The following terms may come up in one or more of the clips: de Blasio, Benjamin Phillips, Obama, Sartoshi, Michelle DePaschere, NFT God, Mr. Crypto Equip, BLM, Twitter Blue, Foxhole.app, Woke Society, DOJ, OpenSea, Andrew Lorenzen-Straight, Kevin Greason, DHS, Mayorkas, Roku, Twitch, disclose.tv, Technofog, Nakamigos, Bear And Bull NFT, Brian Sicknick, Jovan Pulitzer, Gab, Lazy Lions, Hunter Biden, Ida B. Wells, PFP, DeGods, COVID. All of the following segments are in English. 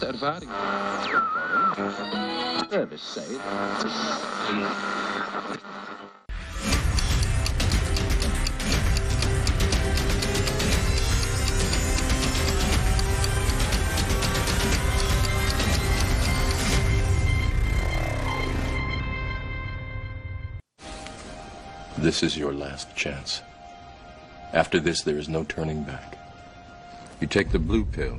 ervaring. Herbicide. This is your last chance. After this, there is no turning back. You take the blue pill,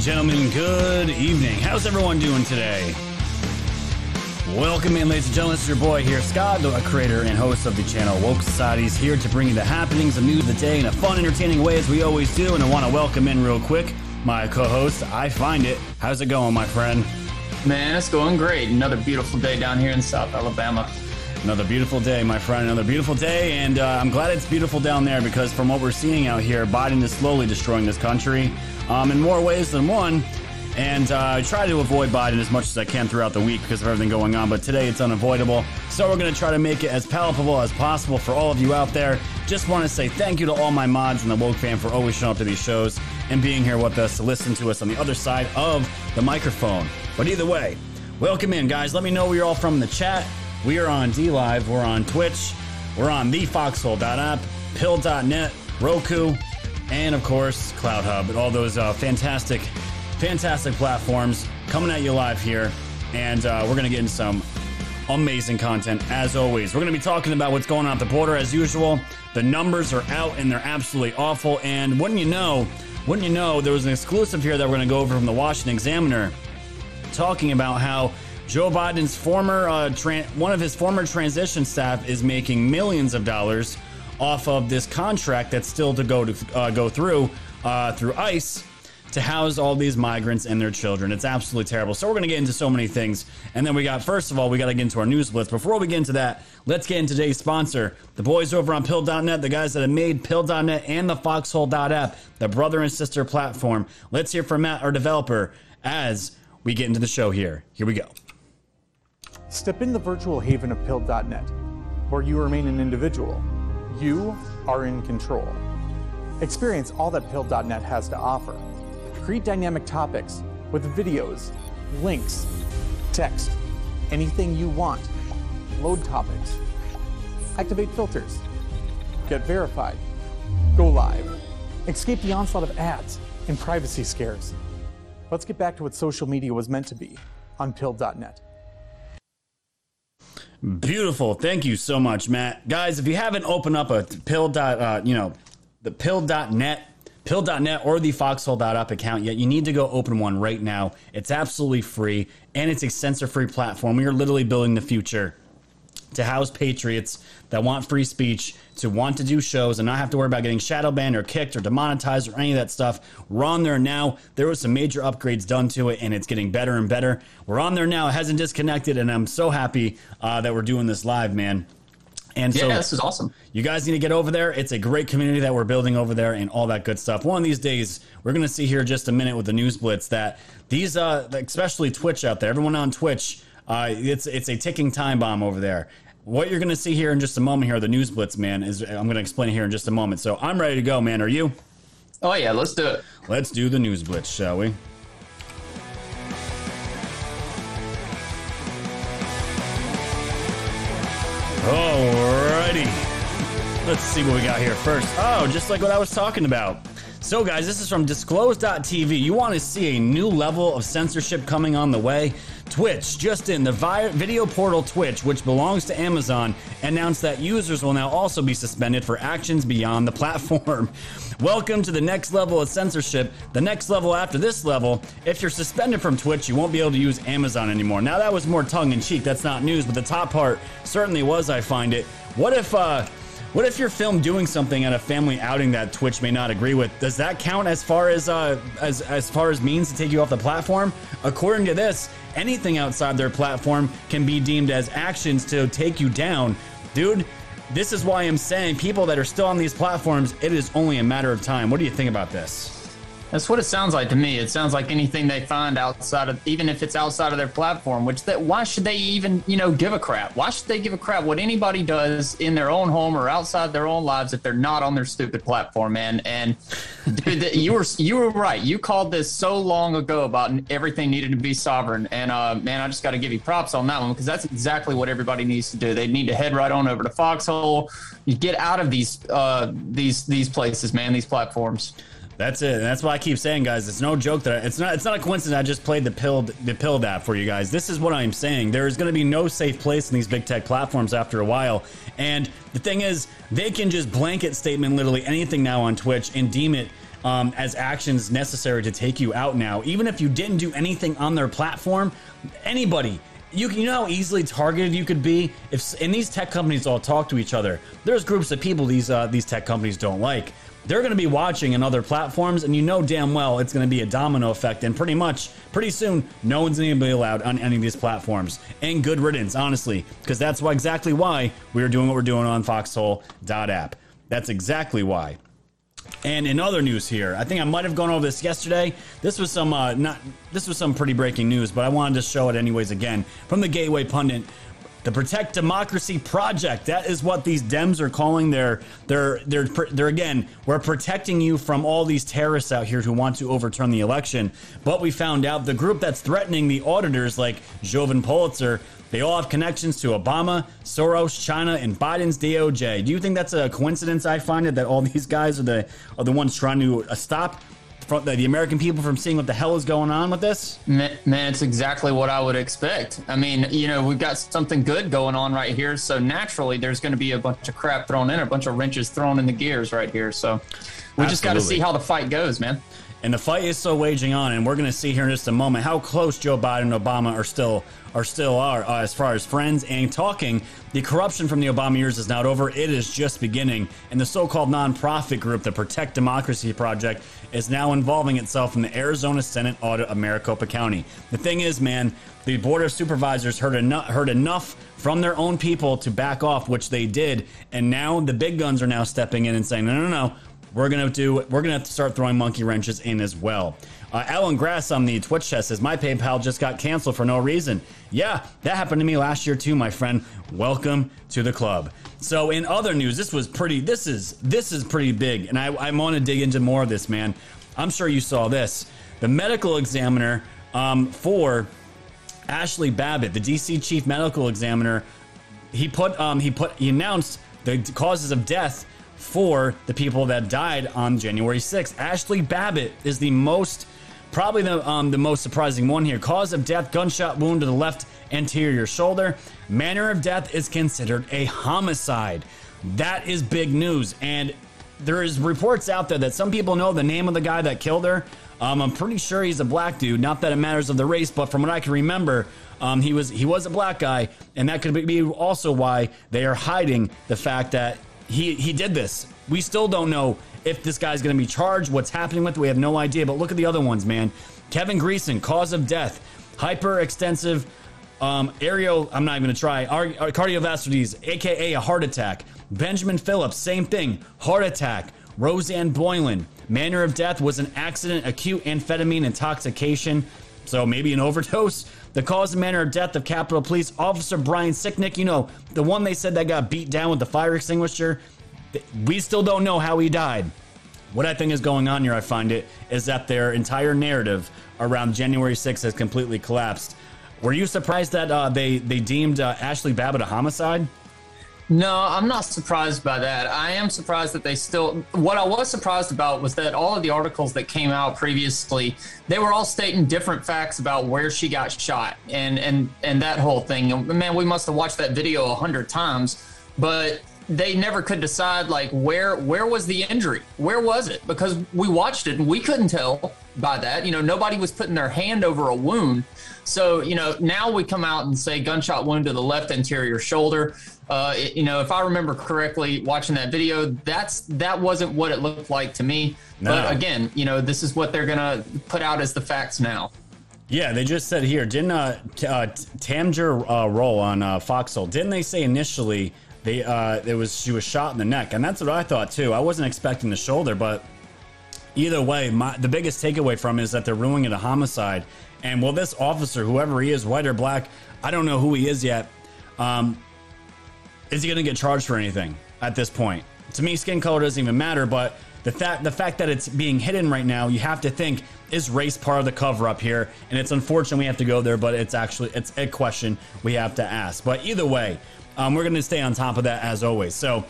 Gentlemen, good evening. How's everyone doing today? Welcome in, ladies and gentlemen. It's your boy here, Scott, the creator and host of the channel Woke Society, is here to bring you the happenings and news of the day in a fun, entertaining way, as we always do. And I want to welcome in real quick my co-host, I Find It. How's it going, my friend? Man, it's going great. Another beautiful day down here in South Alabama. Another beautiful day, my friend. Another beautiful day. And I'm glad it's beautiful down there, because from what we're seeing out here, Biden is slowly destroying this country. In more ways than one, and I try to avoid Biden as much as I can throughout the week because of everything going on, but today it's unavoidable, so we're going to try to make it as palatable as possible for all of you out there. Just want to say thank you to all my mods and the Woke fam for always showing up to these shows and being here with us to listen to us on the other side of the microphone. But either way, welcome in, guys. Let me know where you're all from in the chat. We are on DLive, we're on Twitch, we're on the Foxhole.app, Pill.net, Roku, and of course CloudHub, and all those fantastic platforms coming at you live here. And we're gonna get in some amazing content as always. We're gonna be talking about what's going on at the border as usual. The numbers are out and they're absolutely awful, and wouldn't you know, there was an exclusive here that we're gonna go over from the Washington Examiner, talking about how Joe Biden's former one of his former transition staff is making millions of dollars off of this contract that's still to go through ICE to house all these migrants and their children. It's absolutely terrible. So we're going to get into so many things. And then we got, first of all, we got to get into our news blitz. Before we get into that, let's get into today's sponsor, the boys over on Pill.net, the guys that have made Pill.net and the Foxhole.app, the brother and sister platform. Let's hear from Matt, our developer, as we get into the show here. Here we go. Step in the virtual haven of Pill.net, where you remain an individual. You are in control. Experience all that Pill.net has to offer. Create dynamic topics with videos, links, text, anything you want. Load topics. Activate filters. Get verified. Go live. Escape the onslaught of ads and privacy scares. Let's get back to what social media was meant to be on Pill.net. Beautiful. Thank you so much, Matt. Guys, if you haven't opened up a Pill.net or the Foxhole.app account yet, you need to go open one right now. It's absolutely free, and it's a censor-free platform. We are literally building the future to house patriots that want free speech, to want to do shows and not have to worry about getting shadow banned or kicked or demonetized or any of that stuff. We're on there now. There was some major upgrades done to it, and it's getting better and better. We're on there now. It hasn't disconnected, and I'm so happy that we're doing this live, man. And yeah, so this is awesome. You guys need to get over there. It's a great community that we're building over there and all that good stuff. One of these days, we're going to see here in just a minute with the news blitz that these, especially Twitch out there, everyone on Twitch, it's a ticking time bomb over there. What you're going to see here in just a moment here, the news blitz, man, is I'm going to explain it here in just a moment. So I'm ready to go, man. Are you? Oh, yeah. Let's do it. Let's do the news blitz, shall we? Alrighty. Let's see what we got here first. Oh, just like what I was talking about. So, guys, this is from disclose.tv. You want to see a new level of censorship coming on the way? Twitch, just in, the video portal Twitch, which belongs to Amazon, announced that users will now also be suspended for actions beyond the platform. Welcome to the next level of censorship, the next level after this level. If you're suspended from Twitch, you won't be able to use Amazon anymore. Now, that was more tongue-in-cheek. That's not news, but the top part certainly was, I find it. What if you're filmed doing something at a family outing that Twitch may not agree with? Does that count as far as means to take you off the platform? According to this, anything outside their platform can be deemed as actions to take you down. Dude, this is why I'm saying people that are still on these platforms, it is only a matter of time. What do you think about this? That's what it sounds like to me. It sounds like anything they find outside of, even if it's outside of their platform, which that why should they even, give a crap? Why should they give a crap what anybody does in their own home or outside their own lives if they're not on their stupid platform, man? And dude, you were right. You called this so long ago about everything needed to be sovereign. And man, I just got to give you props on that one, because that's exactly what everybody needs to do. They need to head right on over to Foxhole. You get out of these places, man, these platforms. That's it. And that's why I keep saying, guys, it's no joke that it's not a coincidence I just played the Pill.net app for you guys. This is what I'm saying. There is going to be no safe place in these big tech platforms after a while. And the thing is, they can just blanket statement literally anything now on Twitch and deem it as actions necessary to take you out now. Even if you didn't do anything on their platform, anybody. You know how easily targeted you could be? And these tech companies all talk to each other. There's groups of people these tech companies don't like. They're going to be watching on other platforms, and you know damn well it's going to be a domino effect. And pretty soon, no one's going to be allowed on any of these platforms. And good riddance, honestly, because that's exactly why we're doing what we're doing on Foxhole.app. That's exactly why. And in other news here, I think I might have gone over this yesterday. This was some pretty breaking news, but I wanted to show it anyways again from the Gateway Pundit. The Protect Democracy Project, that is what these Dems are calling their again, we're protecting you from all these terrorists out here who want to overturn the election. But we found out the group that's threatening the auditors, like Jovan Pulitzer, they all have connections to Obama, Soros, China, and Biden's DOJ. Do you think that's a coincidence? I find it that all these guys are the ones trying to stop the American people from seeing what the hell is going on with this? Man, it's exactly what I would expect. I mean, we've got something good going on right here. So naturally, there's going to be a bunch of crap thrown in, a bunch of wrenches thrown in the gears right here. So we just got to see how the fight goes, man. And the fight is still waging on, and we're going to see here in just a moment how close Joe Biden and Obama are still as far as friends and talking. The corruption from the Obama years is not over. It is just beginning. And the so-called nonprofit group, the Protect Democracy Project, is now involving itself in the Arizona Senate audit of Maricopa County. The thing is, man, the Board of Supervisors heard enough from their own people to back off, which they did. And now the big guns are now stepping in and saying, no. We're gonna have to start throwing monkey wrenches in as well. Alan Grass on the Twitch chat says, my PayPal just got canceled for no reason. Yeah, that happened to me last year too, my friend. Welcome to the club. So in other news, this is pretty big, and I want to dig into more of this, man. I'm sure you saw this. The medical examiner for Ashley Babbitt, the DC chief medical examiner, he announced the causes of death for the people that died on January 6th. Ashley Babbitt is probably the most surprising one here. Cause of death, gunshot wound to the left anterior shoulder. Manner of death is considered a homicide. That is big news. And there is reports out there that some people know the name of the guy that killed her. I'm pretty sure he's a black dude. Not that it matters of the race, but from what I can remember, he was a black guy. And that could be also why they are hiding the fact that he did this. We still don't know if this guy's going to be charged, what's happening with it. We have no idea, but look at the other ones, man. Kevin Greason, cause of death, hyperextensive cardiovascular disease, aka a heart attack. Benjamin Phillips, same thing, heart attack. Roseanne Boylan, manner of death was an accident, acute amphetamine intoxication, so maybe an overdose. The cause and manner of death of Capitol Police Officer Brian Sicknick, the one they said that got beat down with the fire extinguisher. We still don't know how he died. What I think is going on here, I find it, is that their entire narrative around January 6th has completely collapsed. Were you surprised that they deemed Ashley Babbitt a homicide? No, I'm not surprised by that. I am surprised that they still, what I was surprised about was that all of the articles that came out previously, they were all stating different facts about where she got shot and that whole thing. And man, we must have watched that video 100 times, but they never could decide like where was the injury? Where was it? Because we watched it and we couldn't tell by that. You know, nobody was putting their hand over a wound. So, you know, now we come out and say gunshot wound to the left anterior shoulder. You know, if I remember correctly, watching that video, that wasn't what it looked like to me. No. But again, you know, this is what they're going to put out as the facts now. Yeah, they just said here, didn't Tamjur Roll on Foxhole, didn't they say initially she was shot in the neck? And that's what I thought too. I wasn't expecting the shoulder, but either way, the biggest takeaway from it is that they're ruling it a homicide. And will this officer, whoever he is, white or black, I don't know who he is yet, is he going to get charged for anything at this point? To me, skin color doesn't even matter, but the fact that it's being hidden right now, you have to think, is race part of the cover-up here? And it's unfortunate we have to go there, but it's actually, it's a question we have to ask. But either way, we're going to stay on top of that as always. So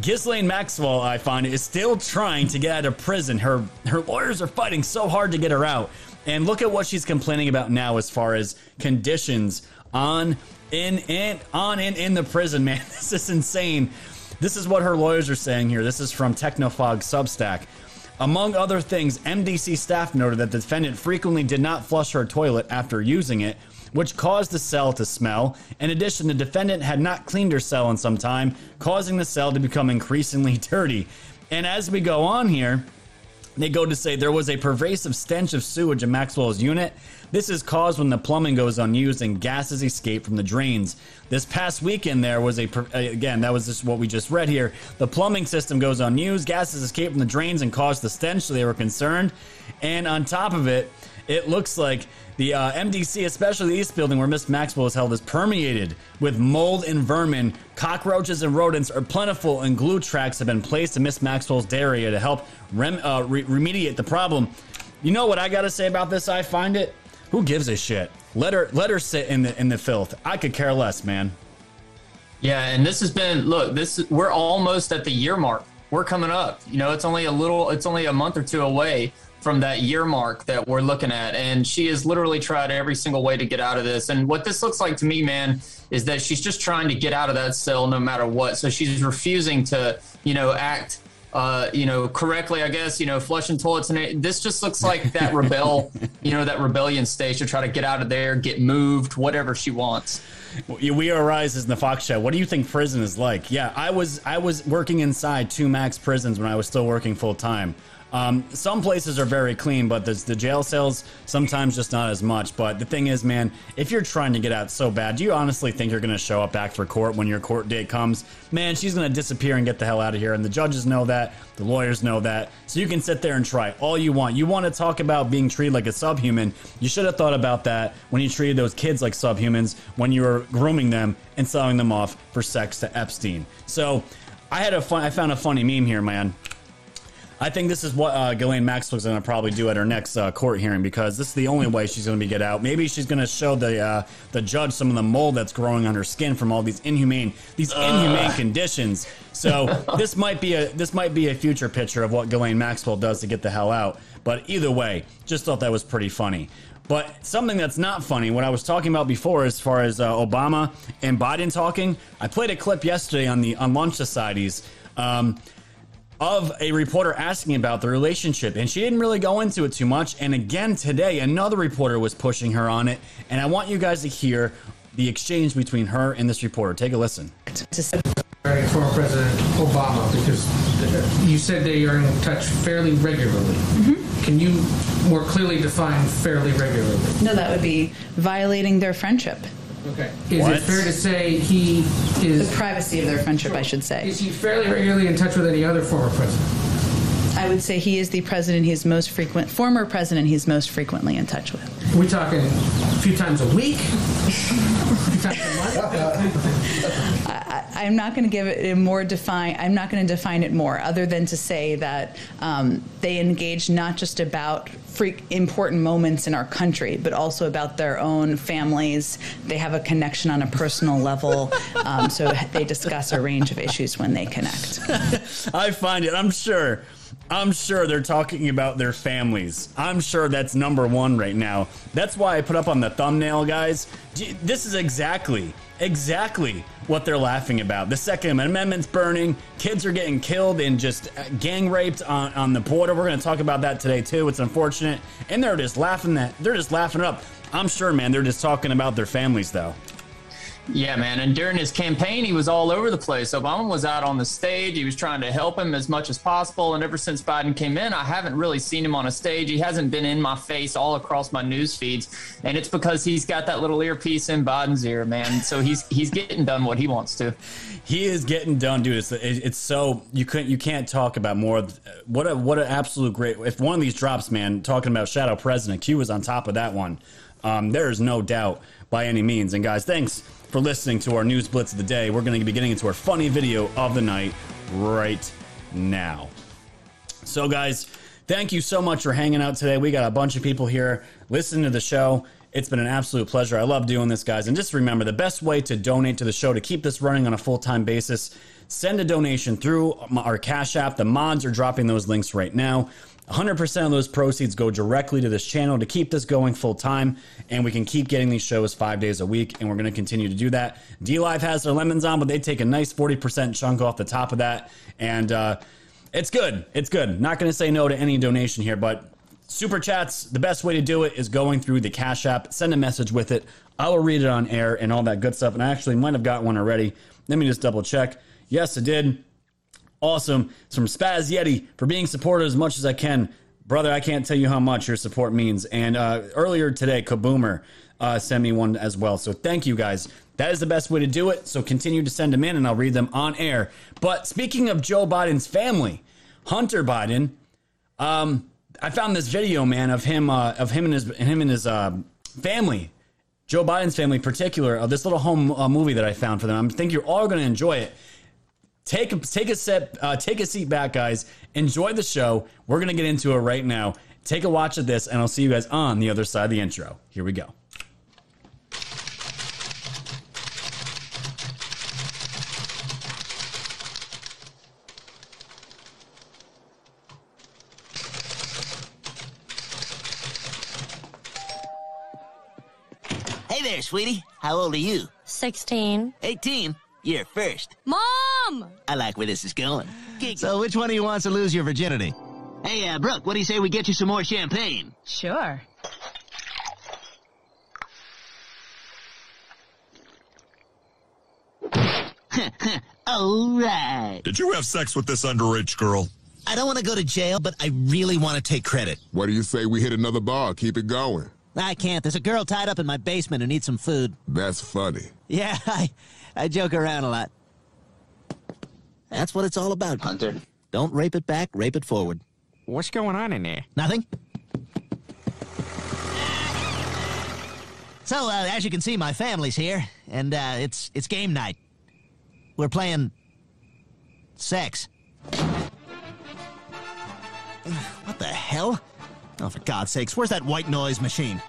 Ghislaine Maxwell, I find, is still trying to get out of prison. Her lawyers are fighting so hard to get her out. And look at what she's complaining about now as far as conditions in the prison, man. This is insane. This is what her lawyers are saying here. This is from Technofog Substack. Among other things, MDC staff noted that the defendant frequently did not flush her toilet after using it, which caused the cell to smell. In addition, the defendant had not cleaned her cell in some time, causing the cell to become increasingly dirty. And as we go on here, they go to say there was a pervasive stench of sewage in Maxwell's unit. This is caused when the plumbing goes unused and gases escape from the drains. This past weekend, there was again, that was just what we just read here. The plumbing system goes unused, gases escape from the drains and caused the stench, so they were concerned. And on top of it, it looks like the MDC, especially the East Building where Miss Maxwell is held, is permeated with mold and vermin. Cockroaches and rodents are plentiful, and glue tracks have been placed in Miss Maxwell's diarrhea to help remediate the problem. You know what I got to say about this? I find it. Who gives a shit? Let her sit in the filth. I could care less, man. Yeah, and this has been we're almost at the year mark. We're coming up. You know, it's only a month or two away from that year mark that we're looking at. And she has literally tried every single way to get out of this. And what this looks like to me, man, is that she's just trying to get out of that cell no matter what. So she's refusing to, you know, act, you know, correctly, I guess, you know, flushing toilets. And this just looks like that that rebellion stage to try to get out of there, get moved, whatever she wants. We Are Rise is in the Fox show. What do you think prison is like? Yeah, I was working inside 2 max prisons when I was still working full time. Some places are very clean, but the jail cells sometimes just not as much. But the thing is, man, if you're trying to get out so bad, do you honestly think you're going to show up back for court when your court date comes? Man, she's going to disappear and get the hell out of here. And the judges know that. The lawyers know that. So you can sit there and try all you want. You want to talk about being treated like a subhuman. You should have thought about that when you treated those kids like subhumans, when you were grooming them and selling them off for sex to Epstein. So I found a funny meme here, man. I think this is what Ghislaine Maxwell's going to probably do at her next court hearing, because this is the only way she's going to get out. Maybe she's going to show the judge some of the mold that's growing on her skin from all these inhumane conditions. So this might be a future picture of what Ghislaine Maxwell does to get the hell out. But either way, just thought that was pretty funny. But something that's not funny, what I was talking about before as far as Obama and Biden talking, I played a clip yesterday on Lunch Societies. Of a reporter asking about the relationship, and she didn't really go into it too much. And again today, another reporter was pushing her on it, and I want you guys to hear the exchange between her and this reporter. Take a listen. Former President Obama, because you said they are in touch fairly regularly. Mm-hmm. Can you more clearly define fairly regularly? No, that would be violating their friendship. Okay. Is it fair to say he is... The privacy of their friendship, sure. I should say. Is he fairly regularly in touch with any other former president? I I would say he is the president he's most frequent, former president he's most frequently in touch with. We're talking a few times a week, a few times a month. I'm not going to give it a more define. I'm not going to define it more, other than to say that they engage not just about important moments in our country, but also about their own families. They have a connection on a personal level, so they discuss a range of issues when they connect. I find it. I'm sure they're talking about their families. I'm sure that's number one right now. That's why I put up on the thumbnail, guys. This is exactly what they're laughing about. The Second Amendment's burning. Kids are getting killed and just gang raped on the border. We're going to talk about that today too. It's unfortunate, and they're just laughing that. They're just laughing it up. I'm sure, man. They're just talking about their families, though. Yeah, man. And during his campaign, he was all over the place. Obama was out on the stage. He was trying to help him as much as possible. And ever since Biden came in, I haven't really seen him on a stage. He hasn't been in my face all across my news feeds. And it's because he's got that little earpiece in Biden's ear, man. So he's getting done what he wants to. He is getting done, dude. It's so you can't talk about more. What an absolute great. If one of these drops, man, talking about shadow president, Q was on top of that one. There is no doubt by any means. And guys, thanks for listening to our News Blitz of the day. We're going to be getting into our funny video of the night right now. So guys, thank you so much for hanging out today. We got a bunch of people here listening to the show. It's been an absolute pleasure. I love doing this, guys. And just remember, the best way to donate to the show, to keep this running on a full-time basis, send a donation through our Cash App. The mods are dropping those links right now. 100% of those proceeds go directly to this channel to keep this going full time, and we can keep getting these shows 5 days a week, and we're going to continue to do that. DLive has their lemons on, but they take a nice 40% chunk off the top of that, and it's good. It's good. Not going to say no to any donation here, but Super Chats, the best way to do it is going through the Cash App. Send a message with it. I will read it on air and all that good stuff, and I actually might have got one already. Let me just double check. Yes, I did. Awesome. It's from Spaz Yeti. For being supportive as much as I can. Brother, I can't tell you how much your support means. And earlier today, Kaboomer sent me one as well. So thank you, guys. That is the best way to do it. So continue to send them in, and I'll read them on air. But speaking of Joe Biden's family, Hunter Biden, I found this video, man, of him and his family, Joe Biden's family in particular, of this little home movie that I found for them. I think you're all going to enjoy it. Take a seat back, guys. Enjoy the show. We're going to get into it right now. Take a watch of this, and I'll see you guys on the other side of the intro. Here we go. Hey there, sweetie. How old are you? 16. 18. You're first. Mom! I like where this is going. So which one of you wants to lose your virginity? Hey, Brooke, what do you say we get you some more champagne? Sure. All right. Did you have sex with this underage girl? I don't want to go to jail, but I really want to take credit. What do you say we hit another bar? Keep it going. I can't. There's a girl tied up in my basement who needs some food. That's funny. Yeah, I joke around a lot. That's what it's all about, Hunter. Don't rape it back, rape it forward. What's going on in there? Nothing. So, as you can see, my family's here, and it's game night. We're playing sex. What the hell? Oh, for God's sakes, where's that white noise machine?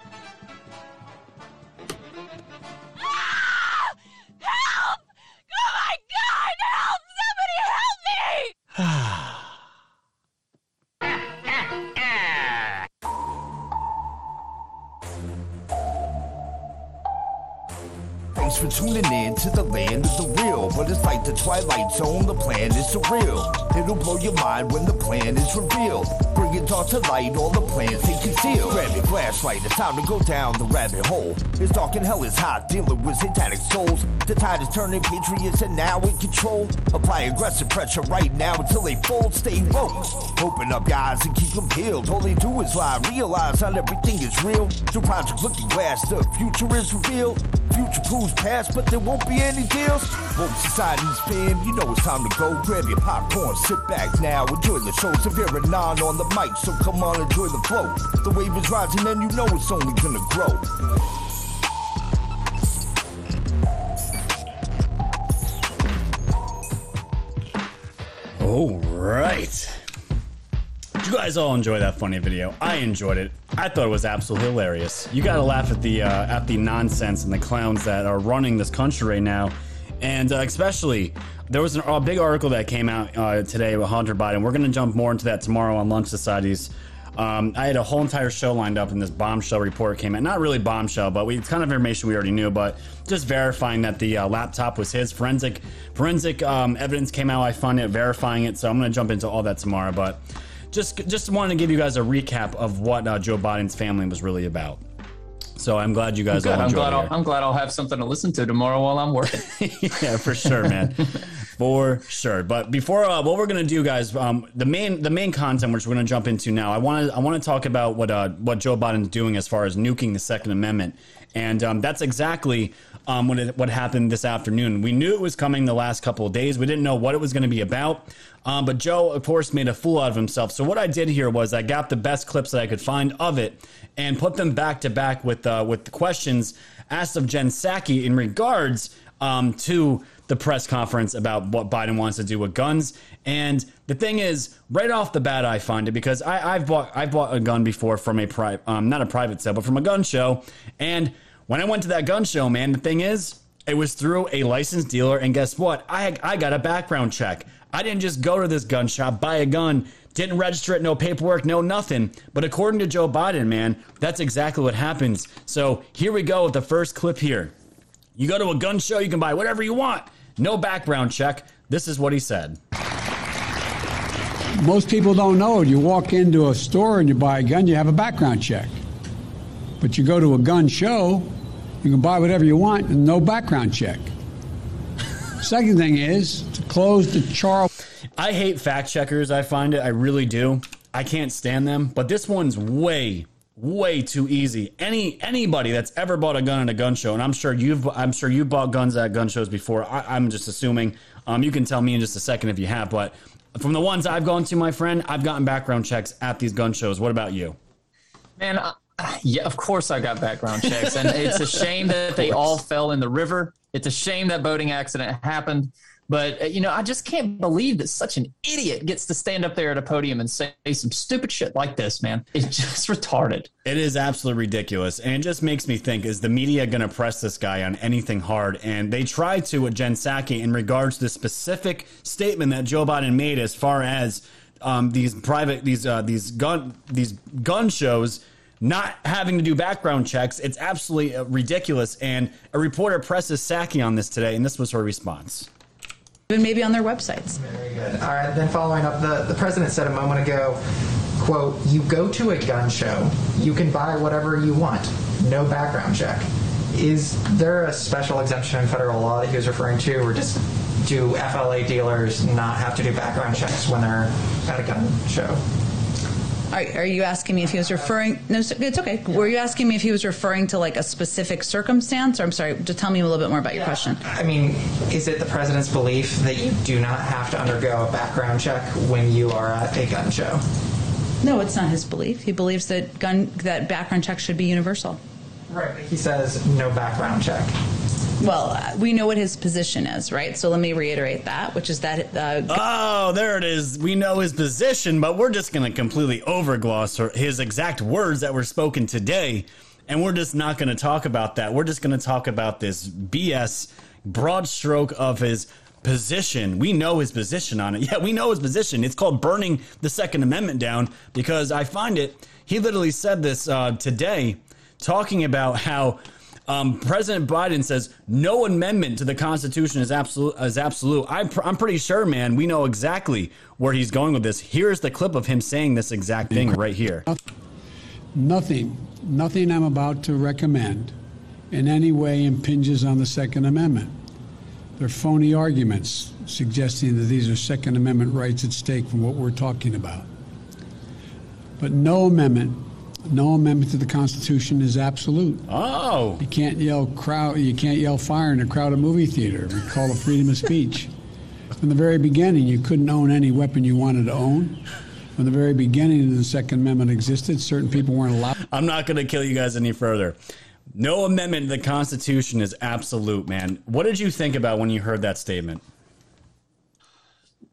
Thanks for tuning in to the land of the real, but it's like the Twilight Zone, the plan is surreal. It'll blow your mind when the plan is revealed. Bring your thoughts to light, all the plans they conceal. Grab your flashlight, it's time to go down the rabbit hole. It's dark and hell is hot, dealing with satanic souls. The tide is turning, patriots are now in control. Apply aggressive pressure right now until they fold. Stay woke, open up guys and keep them healed. All they do is lie, realize how everything is real. Through Project Looking Glass, the future is revealed. future proves past, but there won't be any deals. Woke Society's fam, you know it's time to go. Grab your popcorn, sit back now, enjoy the show. Severe and non on the mic, so come on, enjoy the flow. The wave is rising and you know it's only gonna grow. All right. Did you guys all enjoy that funny video? I enjoyed it. I thought it was absolutely hilarious. You gotta laugh at the nonsense and the clowns that are running this country right now. And especially, there was a big article that came out today with Hunter Biden. We're gonna jump more into that tomorrow on Lunch Societies. I had a whole entire show lined up and this bombshell report came out. Not really bombshell, but it's kind of information we already knew, but just verifying that the laptop was his. Forensic evidence came out. I found it, verifying it. So I'm going to jump into all that tomorrow, but just wanted to give you guys a recap of what Joe Biden's family was really about. So I'm glad you guys all enjoyed it. I'm glad I'll have something to listen to tomorrow while I'm working. Yeah, for sure, man. For sure. But before what we're gonna do, guys, the main content which we're gonna jump into now, I want to talk about what Joe Biden's doing as far as nuking the Second Amendment, and that's exactly what happened this afternoon. We knew it was coming the last couple of days. We didn't know what it was going to be about, but Joe, of course, made a fool out of himself. So what I did here was I got the best clips that I could find of it and put them back to back with the questions asked of Jen Psaki in regards to the press conference about what Biden wants to do with guns. And the thing is, right off the bat, I find it, because I've bought a gun before from a not a private sale, but from a gun show. And when I went to that gun show, man, the thing is, it was through a licensed dealer. And guess what? I got a background check. I didn't just go to this gun shop, buy a gun, didn't register it, no paperwork, no nothing. But according to Joe Biden, man, that's exactly what happens. So here we go with the first clip here. You go to a gun show, you can buy whatever you want. No background check. This is what he said. Most people don't know it. You walk into a store and you buy a gun, you have a background check. But you go to a gun show, you can buy whatever you want and no background check. Second thing is to close the Charles. I hate fact checkers. I find it. I really do. I can't stand them. But this one's way too easy. Anybody that's ever bought a gun at a gun show, and I'm sure you've bought guns at gun shows before. I'm just assuming. You can tell me in just a second if you have. But from the ones I've gone to, my friend, I've gotten background checks at these gun shows. What about you? Man, yeah, of course I got background checks. And it's a shame that they all fell in the river. It's a shame that boating accident happened. But, you know, I just can't believe that such an idiot gets to stand up there at a podium and say some stupid shit like this, man. It's just retarded. It is absolutely ridiculous. And it just makes me think, is the media going to press this guy on anything hard? And they tried to with Jen Psaki in regards to the specific statement that Joe Biden made as far as these gun shows not having to do background checks. It's absolutely ridiculous. And a reporter presses Psaki on this today, and this was her response. And maybe on their websites. Very good. All right, then following up, the president said a moment ago, quote, you go to a gun show, you can buy whatever you want, no background check. Is there a special exemption in federal law that he was referring to, or just do FLA dealers not have to do background checks when they're at a gun show? Are you asking me if he was referring? No, it's okay. Were you asking me if he was referring to like a specific circumstance? Or I'm sorry, just tell me a little bit more about your question. I mean, is it the president's belief that you do not have to undergo a background check when you are at a gun show? No, it's not his belief. He believes that background checks should be universal. Right, but he says no background check. Well, we know what his position is, right? So let me reiterate that, which is that... oh, there it is. We know his position, but we're just going to completely overgloss his exact words that were spoken today, and we're just not going to talk about that. We're just going to talk about this BS broad stroke of his position. We know his position on it. Yeah, we know his position. It's called burning the Second Amendment down, because I find it... He literally said this today, talking about how... President Biden says no amendment to the Constitution is absolute. I'm pretty sure, man, we know exactly where he's going with this. Here's the clip of him saying this exact thing right here. Nothing I'm about to recommend in any way impinges on the Second Amendment. They're phony arguments suggesting that these are Second Amendment rights at stake from what we're talking about. But no amendment no amendment to the Constitution is absolute. Oh. You can't yell crowd. You can't yell fire in a crowded movie theater. We call it freedom of speech. From the very beginning, you couldn't own any weapon you wanted to own. From the very beginning the Second Amendment existed, certain people weren't allowed. I'm not going to kill you guys any further. No amendment to the Constitution is absolute, man. What did you think about when you heard that statement?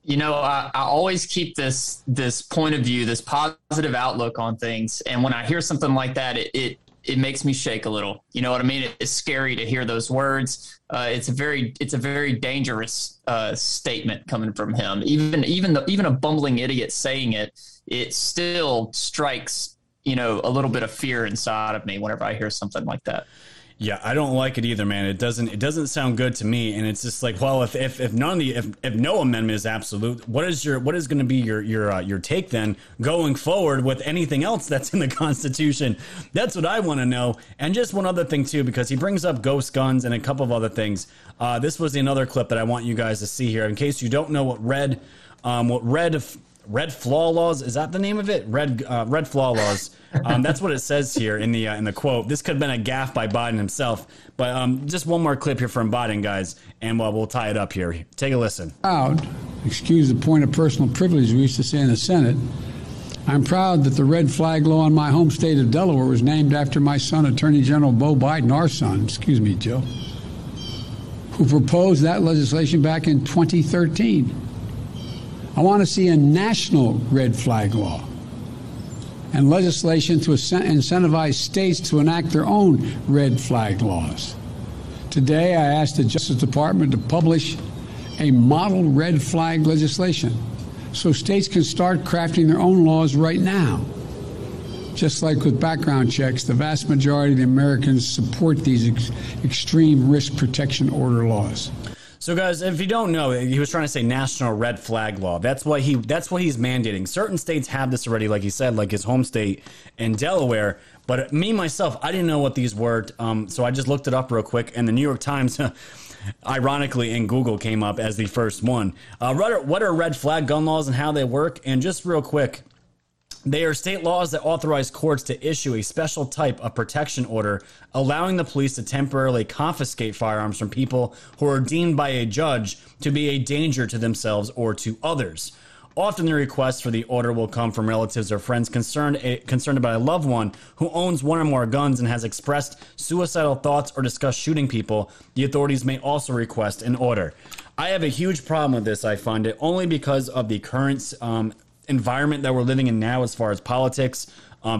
You know, I always keep this point of view, this positive outlook on things. And when I hear something like that, it makes me shake a little. You know what I mean? It's scary to hear those words. It's a very dangerous statement coming from him. Even a bumbling idiot saying it, it still strikes, you know, a little bit of fear inside of me whenever I hear something like that. Yeah, I don't like it either, man. It doesn't sound good to me, and it's just like, well, if no amendment is absolute, what is going to be your take then going forward with anything else that's in the Constitution? That's what I want to know. And just one other thing too, because he brings up ghost guns and a couple of other things. This was another clip that I want you guys to see here, in case you don't know what red flaw laws, is that the name of it? Red flaw laws. That's what it says here in the quote. This could have been a gaffe by Biden himself, but just one more clip here from Biden, guys, and we'll tie it up here. Take a listen. Proud, excuse the point of personal privilege we used to say in the Senate, I'm proud that the red flag law in my home state of Delaware was named after my son, Attorney General Bo Biden, our son, excuse me, Joe, who proposed that legislation back in 2013. I want to see a national red flag law and legislation to incentivize states to enact their own red flag laws. Today, I asked the Justice Department to publish a model red flag legislation so states can start crafting their own laws right now. Just like with background checks, the vast majority of the Americans support these extreme risk protection order laws. So, guys, if you don't know, he was trying to say national red flag law. That's what he's mandating. Certain states have this already, like he said, like his home state in Delaware. But me, myself, I didn't know what these were. So I just looked it up real quick. And the New York Times, ironically, in Google came up as the first one. What are red flag gun laws and how they work? And just real quick, they are state laws that authorize courts to issue a special type of protection order, allowing the police to temporarily confiscate firearms from people who are deemed by a judge to be a danger to themselves or to others. Often the request for the order will come from relatives or friends concerned about a loved one who owns one or more guns and has expressed suicidal thoughts or discussed shooting people. The authorities may also request an order. I have a huge problem with this, I find it, only because of the current environment that we're living in now as far as politics.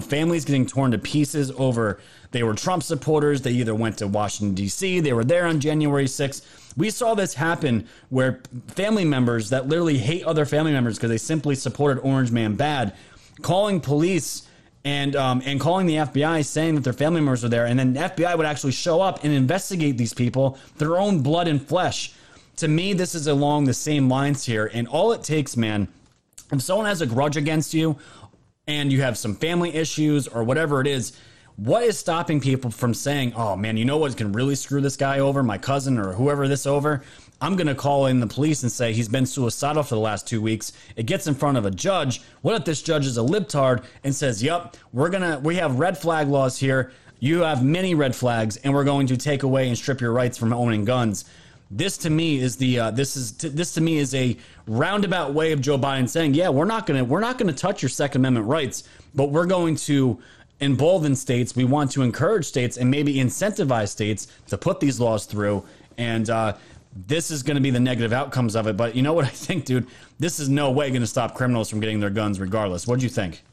Families getting torn to pieces over they were Trump supporters. They either went to Washington, D.C. They were there on January 6th. We saw this happen where family members that literally hate other family members because they simply supported Orange Man Bad, calling police and calling the FBI saying that their family members were there. And then the FBI would actually show up and investigate these people, their own blood and flesh. To me, this is along the same lines here. And all it takes, man, if someone has a grudge against you and you have some family issues or whatever it is, what is stopping people from saying, oh, man, you know what can really screw this guy over, my cousin or whoever this over? I'm going to call in the police and say he's been suicidal for the last 2 weeks. It gets in front of a judge. What if this judge is a libtard and says, yep, we have red flag laws here. You have many red flags, and we're going to take away and strip your rights from owning guns. This to me is this to me is a roundabout way of Joe Biden saying, yeah, we're not going to touch your Second Amendment rights, but we're going to embolden states. We want to encourage states and maybe incentivize states to put these laws through. And this is going to be the negative outcomes of it. But you know what I think, dude? This is no way going to stop criminals from getting their guns regardless. What do you think?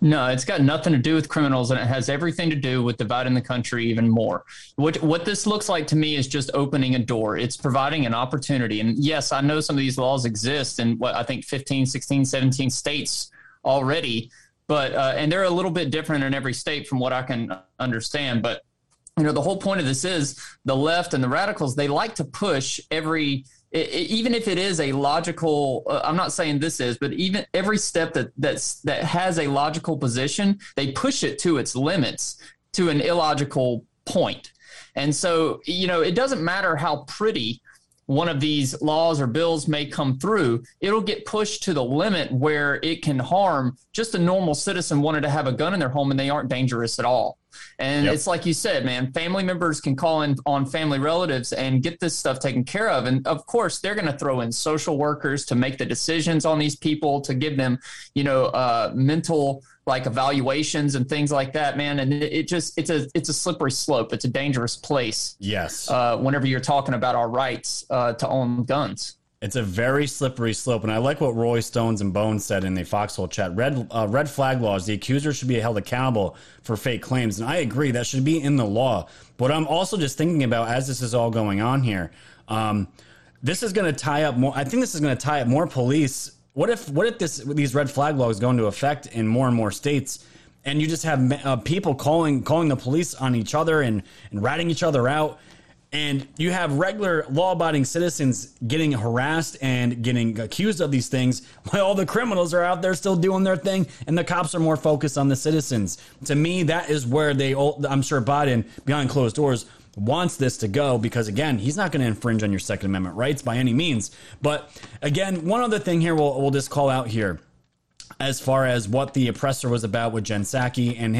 No, it's got nothing to do with criminals, and it has everything to do with dividing the country even more. What this looks like to me is just opening a door. It's providing an opportunity. And yes, I know some of these laws exist in what I think 15, 16, 17 states already, but and they're a little bit different in every state from what I can understand. But you know, the whole point of this is the left and the radicals, they like to push every even if it is a logical, I'm not saying this is, but even every step that has a logical position, they push it to its limits to an illogical point. And so, you know, it doesn't matter how pretty one of these laws or bills may come through, it'll get pushed to the limit where it can harm just a normal citizen wanting to have a gun in their home, and they aren't dangerous at all. And It's like you said, man, family members can call in on family relatives and get this stuff taken care of. And of course, they're going to throw in social workers to make the decisions on these people, to give them, mental like evaluations and things like that, man. And it's a slippery slope. It's a dangerous place. Yes. Whenever you're talking about our rights to own guns. It's a very slippery slope, and I like what Roy Stones and Bones said in the Foxhole chat. Red flag laws, the accuser should be held accountable for fake claims, and I agree, that should be in the law. But I'm also just thinking about, as this is all going on here, this is going to tie up more. I think this is going to tie up more police. What if these red flag laws go into effect in more and more states, and you just have people calling the police on each other and ratting each other out? And you have regular law-abiding citizens getting harassed and getting accused of these things while all the criminals are out there still doing their thing, and the cops are more focused on the citizens. To me, that is where I'm sure Biden, behind closed doors, wants this to go, because, again, he's not going to infringe on your Second Amendment rights by any means. But, again, one other thing here we'll just call out here as far as what the oppressor was about with Jen Psaki and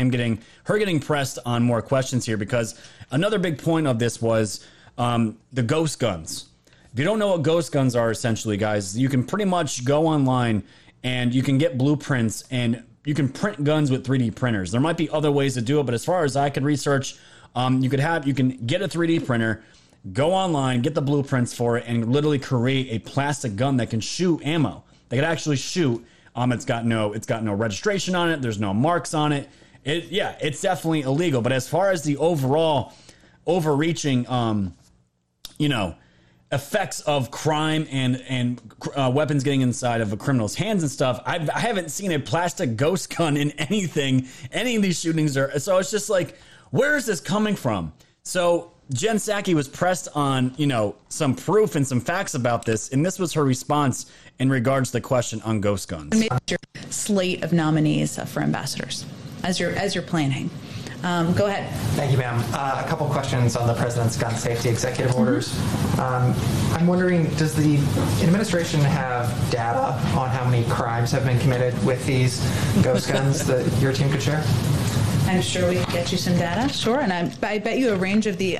her getting pressed on more questions here, because another big point of this was the ghost guns. If you don't know what ghost guns are, essentially, guys, you can pretty much go online and you can get blueprints and you can print guns with 3D printers. There might be other ways to do it, but as far as I could research, you can get a 3D printer, go online, get the blueprints for it, and literally create a plastic gun that can shoot ammo. They could actually shoot. It's got no registration on it. There's no marks on it. It's definitely illegal. But as far as the overall overreaching, effects of crime and weapons getting inside of a criminal's hands and stuff, I haven't seen a plastic ghost gun in anything. Any of these shootings are. So it's just like, where is this coming from? So Jen Psaki was pressed on, some proof and some facts about this, and this was her response in regards to the question on ghost guns. Your slate of nominees for ambassadors as you're planning. Go ahead. Thank you, ma'am. A couple questions on the president's gun safety executive orders. I'm wondering, does the administration have data on how many crimes have been committed with these ghost guns that your team could share? I'm sure we can get you some data. Sure, and I bet you a range of the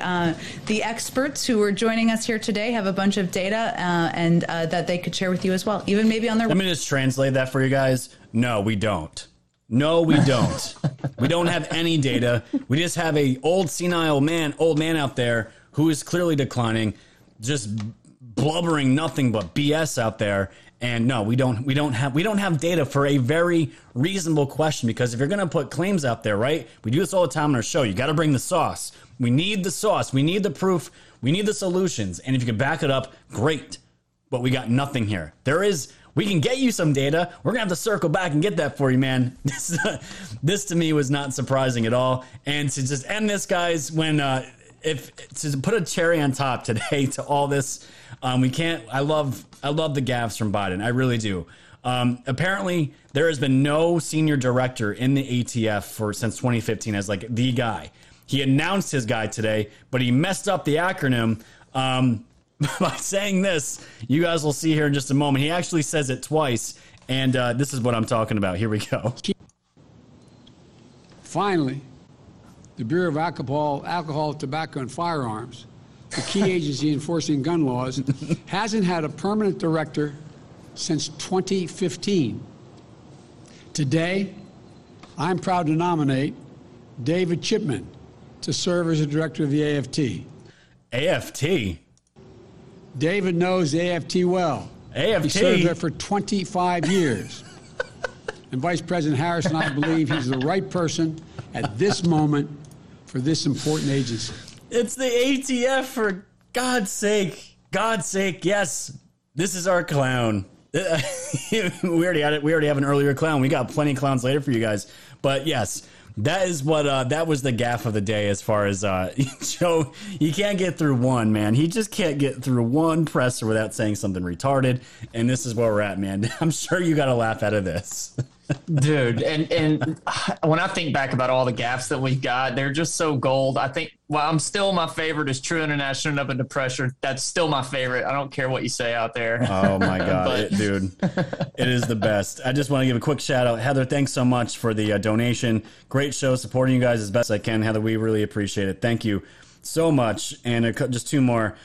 experts who are joining us here today have a bunch of data and that they could share with you as well, even maybe on their... Let me just translate that for you guys. No, we don't. No, we don't. We don't have any data. We just have a old senile old man out there who is clearly declining, just blubbering nothing but BS out there. And no, we don't have data for a very reasonable question, because if you're going to put claims out there, right? We do this all the time on our show. You got to bring the sauce. We need the sauce. We need the proof. We need the solutions. And if you can back it up, great. But we got nothing here. We can get you some data. We're going to have to circle back and get that for you, man. This to me was not surprising at all. And to just end this, guys, to put a cherry on top today to all this, I love the gaffes from Biden. I really do. Apparently, there has been no senior director in the ATF since 2015 as like the guy. He announced his guy today, but he messed up the acronym by saying this. You guys will see here in just a moment. He actually says it twice, and this is what I'm talking about. Here we go. Finally, the Bureau of Alcohol, Tobacco, and Firearms, the key agency enforcing gun laws, hasn't had a permanent director since 2015. Today, I'm proud to nominate David Chipman to serve as the director of the AFT. AFT? David knows the AFT well. AFT? He served there for 25 years. And Vice President Harrison, I believe he's the right person at this moment for this important agency. It's the ATF, for God's sake. God's sake, yes. This is our clown. We already have an earlier clown. We got plenty of clowns later for you guys. But yes, that is what that was the gaffe of the day as far as Joe. You can't get through one, man. He just can't get through one presser without saying something retarded. And this is where we're at, man. I'm sure you got a laugh out of this. Dude, and when I think back about all the gaffes that we've got, they're just so gold. I think, well, I'm still, my favorite is True International and Up Under Pressure. That's still my favorite. I don't care what you say out there. Oh, my God, but... dude. It is the best. I just want to give a quick shout out. Heather, thanks so much for the donation. Great show, supporting you guys as best I can. Heather, we really appreciate it. Thank you so much. And just two more.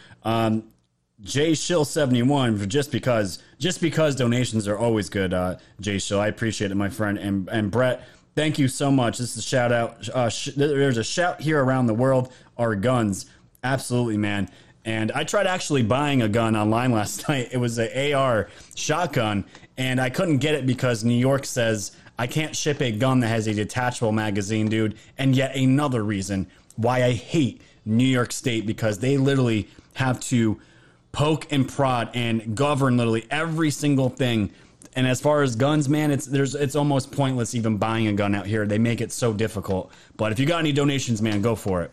Jay Shill 71 for just because donations are always good. Jay Shill, I appreciate it, my friend. And Brett, thank you so much. This is a shout out. There's a shout here around the world. Our guns, absolutely, man. And I tried actually buying a gun online last night. It was an AR shotgun, and I couldn't get it because New York says I can't ship a gun that has a detachable magazine, dude. And yet another reason why I hate New York State, because they literally have to poke and prod and govern literally every single thing. And as far as guns, man, it's almost pointless even buying a gun out here. They make it so difficult. But if you got any donations, man, go for it.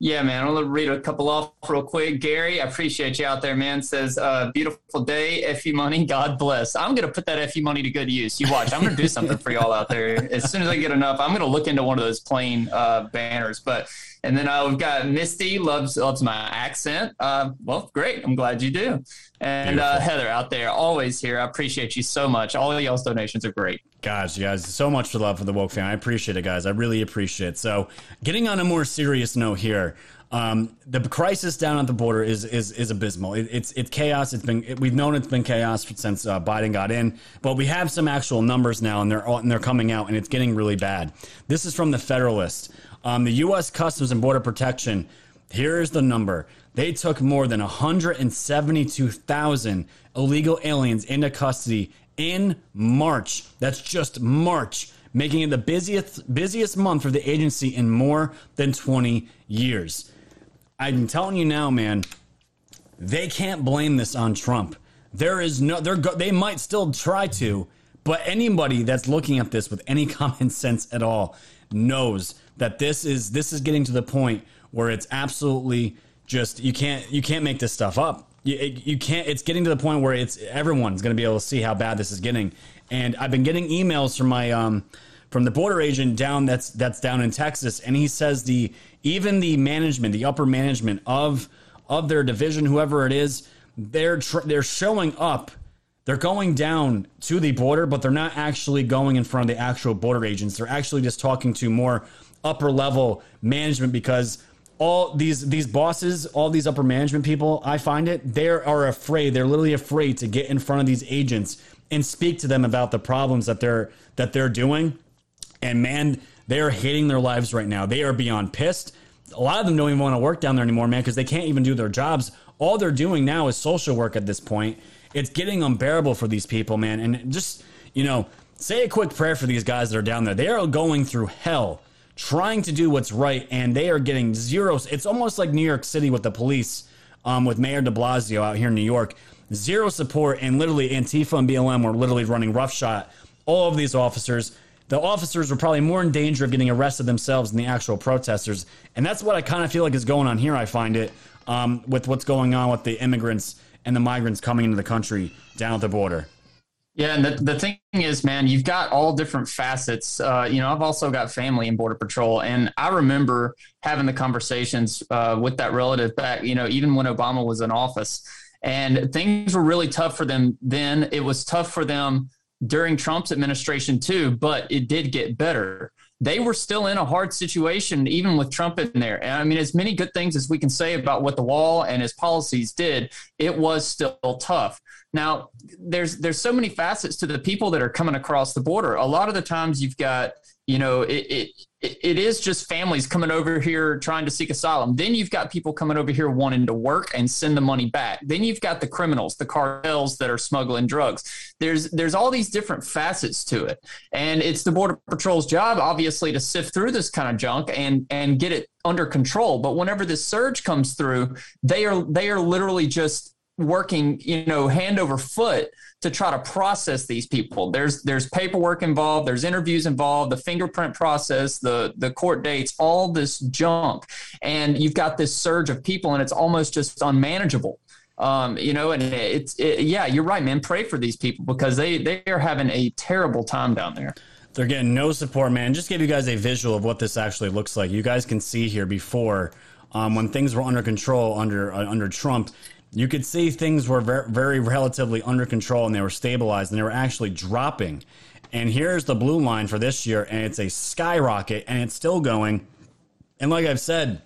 Yeah, man, I'm going to read a couple off real quick. Gary, I appreciate you out there, man. Says, beautiful day, FU money, God bless. I'm going to put that FU money to good use. You watch. I'm going to do something for y'all out there. As soon as I get enough, I'm going to look into one of those plane banners. But and then I've got Misty, loves my accent. Well, great. I'm glad you do. And Heather out there, always here. I appreciate you so much. All of y'all's donations are great. Gosh, you guys, so much for love for the Woke Family. I appreciate it, guys. I really appreciate it. So getting on a more serious note here, the crisis down at the border is abysmal. It's chaos. We've known it's been chaos since Biden got in, but we have some actual numbers now, and they're coming out, and it's getting really bad. This is from the Federalist. The U.S. Customs and Border Protection, here's the number. They took more than 172,000 illegal aliens into custody in March. That's just March, making it the busiest month for the agency in more than 20 years. I'm telling you now, man, they can't blame this on Trump. They might still try to, but anybody that's looking at this with any common sense at all knows that this is getting to the point where it's absolutely just you can't make this stuff up. You can't. It's getting to the point where everyone's going to be able to see how bad this is getting. And I've been getting emails from my from the border agent that's down in Texas, and he says even the management, the upper management of their division, whoever it is, they're showing up. They're going down to the border, but they're not actually going in front of the actual border agents. They're actually just talking to more upper level management, because all these bosses, all these upper management people, I find it, they are afraid. They're literally afraid to get in front of these agents and speak to them about the problems that they're doing. And man, they are hating their lives right now. They are beyond pissed. A lot of them don't even want to work down there anymore, man, because they can't even do their jobs. All they're doing now is social work at this point. It's getting unbearable for these people, man. And just, say a quick prayer for these guys that are down there. They are going through hell trying to do what's right, and they are getting zero. It's almost like New York City with the police, with Mayor de Blasio out here in New York. Zero support, and literally Antifa and BLM were literally running roughshod. All of these officers, the officers were probably more in danger of getting arrested themselves than the actual protesters. And that's what I kind of feel like is going on here. I find it with what's going on with the immigrants and the migrants coming into the country down at the border. Yeah, and the thing is, man, you've got all different facets. I've also got family in Border Patrol, and I remember having the conversations with that relative back, even when Obama was in office. And things were really tough for them then. It was tough for them during Trump's administration too, but it did get better. They were still in a hard situation, even with Trump in there. And I mean, as many good things as we can say about what the wall and his policies did, it was still tough. Now, there's so many facets to the people that are coming across the border. A lot of the times you've got, it is just families coming over here trying to seek asylum. Then you've got people coming over here wanting to work and send the money back. Then you've got the criminals, the cartels that are smuggling drugs. There's all these different facets to it. And it's the Border Patrol's job, obviously, to sift through this kind of junk and get it under control. But whenever this surge comes through, they are literally just working, hand over foot to try to process these people. There's paperwork involved, there's interviews involved, the fingerprint process, the court dates, all this junk. And you've got this surge of people, and it's almost just unmanageable. And yeah, you're right, man. Pray for these people because they are having a terrible time down there. They're getting no support, man. Just give you guys a visual of what this actually looks like. You guys can see here before when things were under control under Trump, you could see things were very relatively under control and they were stabilized and they were actually dropping. And here's the blue line for this year, and it's a skyrocket, and it's still going. And like I've said,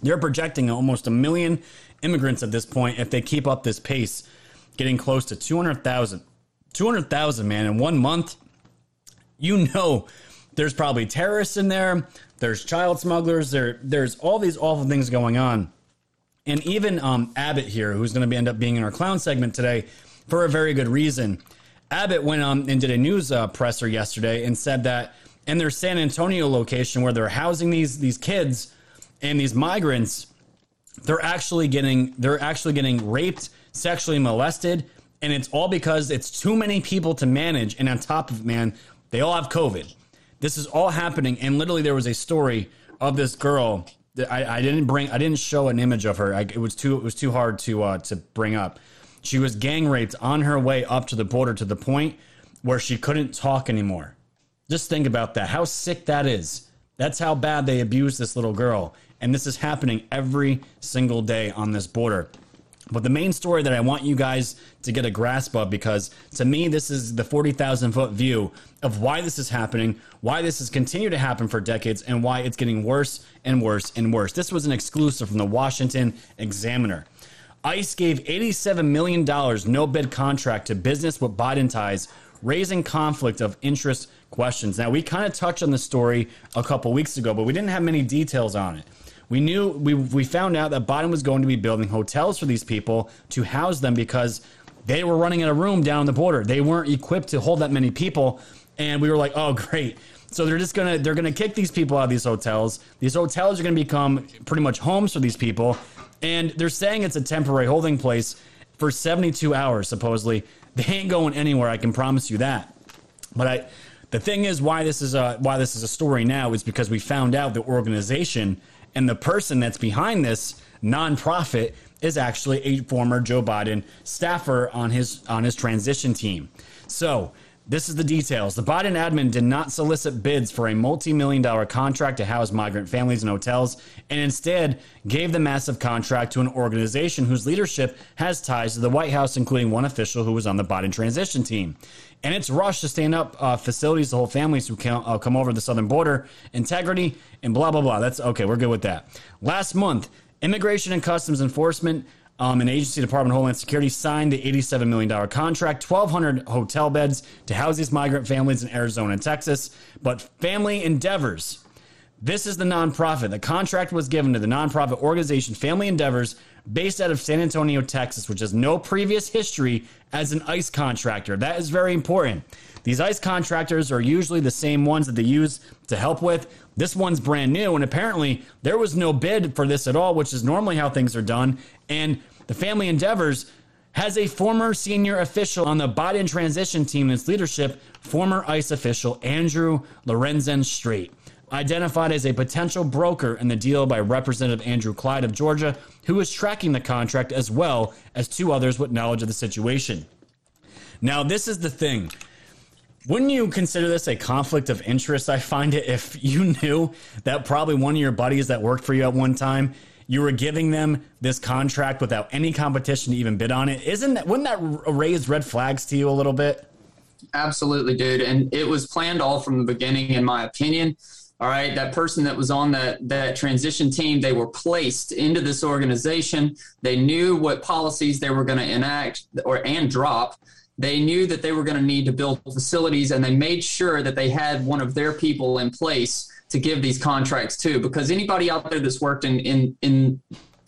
they're projecting almost 1 million immigrants at this point if they keep up this pace, getting close to 200,000. 200,000, man, in 1 month. You know there's probably terrorists in there. There's child smugglers. There's all these awful things going on. And even Abbott here, who's going to end up being in our clown segment today for a very good reason. Abbott went on and did a news presser yesterday and said that in their San Antonio location where they're housing these kids and these migrants, they're actually getting raped, sexually molested, and it's all because it's too many people to manage. And on top of it, man, they all have COVID. This is all happening. And literally there was a story of this girl that I didn't show an image of her. It was too hard to bring up. She was gang raped on her way up to the border to the point where she couldn't talk anymore. Just think about that. How sick that is. That's how bad they abused this little girl. And this is happening every single day on this border. But the main story that I want you guys to get a grasp of, because to me, this is the 40,000 foot view of why this is happening, why this has continued to happen for decades, and why it's getting worse and worse and worse. This was an exclusive from the Washington Examiner. ICE gave $87 million no-bid contract to business with Biden ties, raising conflict of interest questions. Now, we kind of touched on the story a couple weeks ago, but we didn't have many details on it. We knew we found out that Biden was going to be building hotels for these people to house them because they were running out of room down the border. They weren't equipped to hold that many people, and we were like, "Oh, great!" So they're gonna kick these people out of these hotels. These hotels are gonna become pretty much homes for these people, and they're saying it's a temporary holding place for 72 hours. Supposedly, they ain't going anywhere. I can promise you that. But the thing is, why this is a story now is because we found out the organization. And the person that's behind this nonprofit is actually a former Joe Biden staffer on his transition team. So this is the details. The Biden admin did not solicit bids for a multi-million-dollar contract to house migrant families in hotels and instead gave the massive contract to an organization whose leadership has ties to the White House, including one official who was on the Biden transition team. And it's rushed to stand up facilities to hold families who come over the southern border, integrity, and blah, blah, blah. That's okay. We're good with that. Last month, Immigration and Customs Enforcement an agency, Department of Homeland Security, signed the $87 million contract, 1,200 hotel beds to house these migrant families in Arizona and Texas. But Family Endeavors, this is the nonprofit. The contract was given to the nonprofit organization Family Endeavors, based out of San Antonio, Texas, which has no previous history as an ICE contractor. That is very important. These ICE contractors are usually the same ones that they use to help with. This one's brand new, and apparently there was no bid for this at all, which is normally how things are done. And the Family Endeavors has a former senior official on the Biden transition team in its leadership, former ICE official Andrew Lorenzen-Straight, identified as a potential broker in the deal by Representative Andrew Clyde of Georgia, who is tracking the contract as well as two others with knowledge of the situation. Now, this is the thing. Wouldn't you consider this a conflict of interest? I find it if you knew that probably one of your buddies that worked for you at one time, you were giving them this contract without any competition to even bid on it. Wouldn't that raise red flags to you a little bit? Absolutely, dude. And it was planned all from the beginning, in my opinion. All right, that person that was on that transition team, they were placed into this organization. They knew what policies they were going to enact and drop. They knew that they were going to need to build facilities, and they made sure that they had one of their people in place to give these contracts to. Because anybody out there that's worked in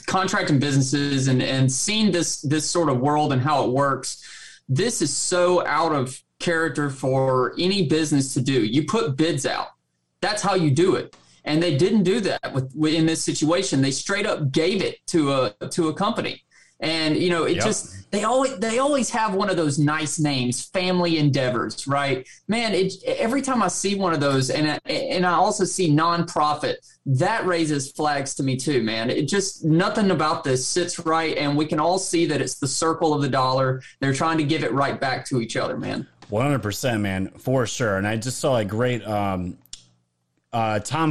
contracting businesses and seen this sort of world and how it works, this is so out of character for any business to do. You put bids out. That's how you do it. And they didn't do that in this situation. They straight up gave it to a company. And, you know, it just, they always have one of those nice names, Family Endeavors, right? Man, every time I see one of those, and I also see nonprofit, that raises flags to me too, man. It just, nothing about this sits right. And we can all see that it's the circle of the dollar. They're trying to give it right back to each other, man. 100%, man, for sure. And I just saw a great, Tom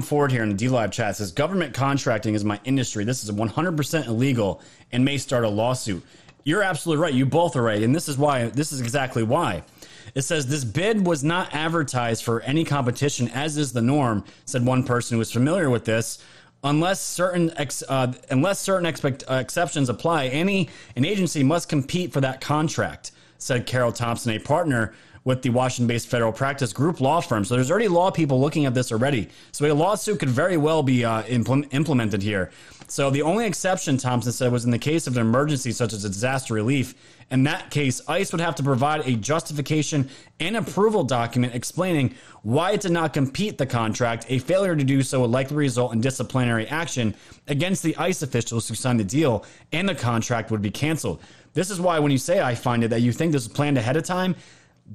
Ford here in the DLive chat says, government contracting is my industry. This is 100% illegal and may start a lawsuit. You're absolutely right. You both are right. And this is why, this is exactly why. It says this bid was not advertised for any competition, as is the norm, said one person who was familiar with this. Unless certain exceptions apply, an agency must compete for that contract, said Carol Thompson, a partner with the Washington-based Federal Practice Group law firm. So there's already law people looking at this already. So a lawsuit could very well be implemented here. So the only exception, Thompson said, was in the case of an emergency such as a disaster relief. In that case, ICE would have to provide a justification and approval document explaining why it did not compete the contract. A failure to do so would likely result in disciplinary action against the ICE officials who signed the deal, and the contract would be canceled. This is why when you say I find it that you think this was planned ahead of time.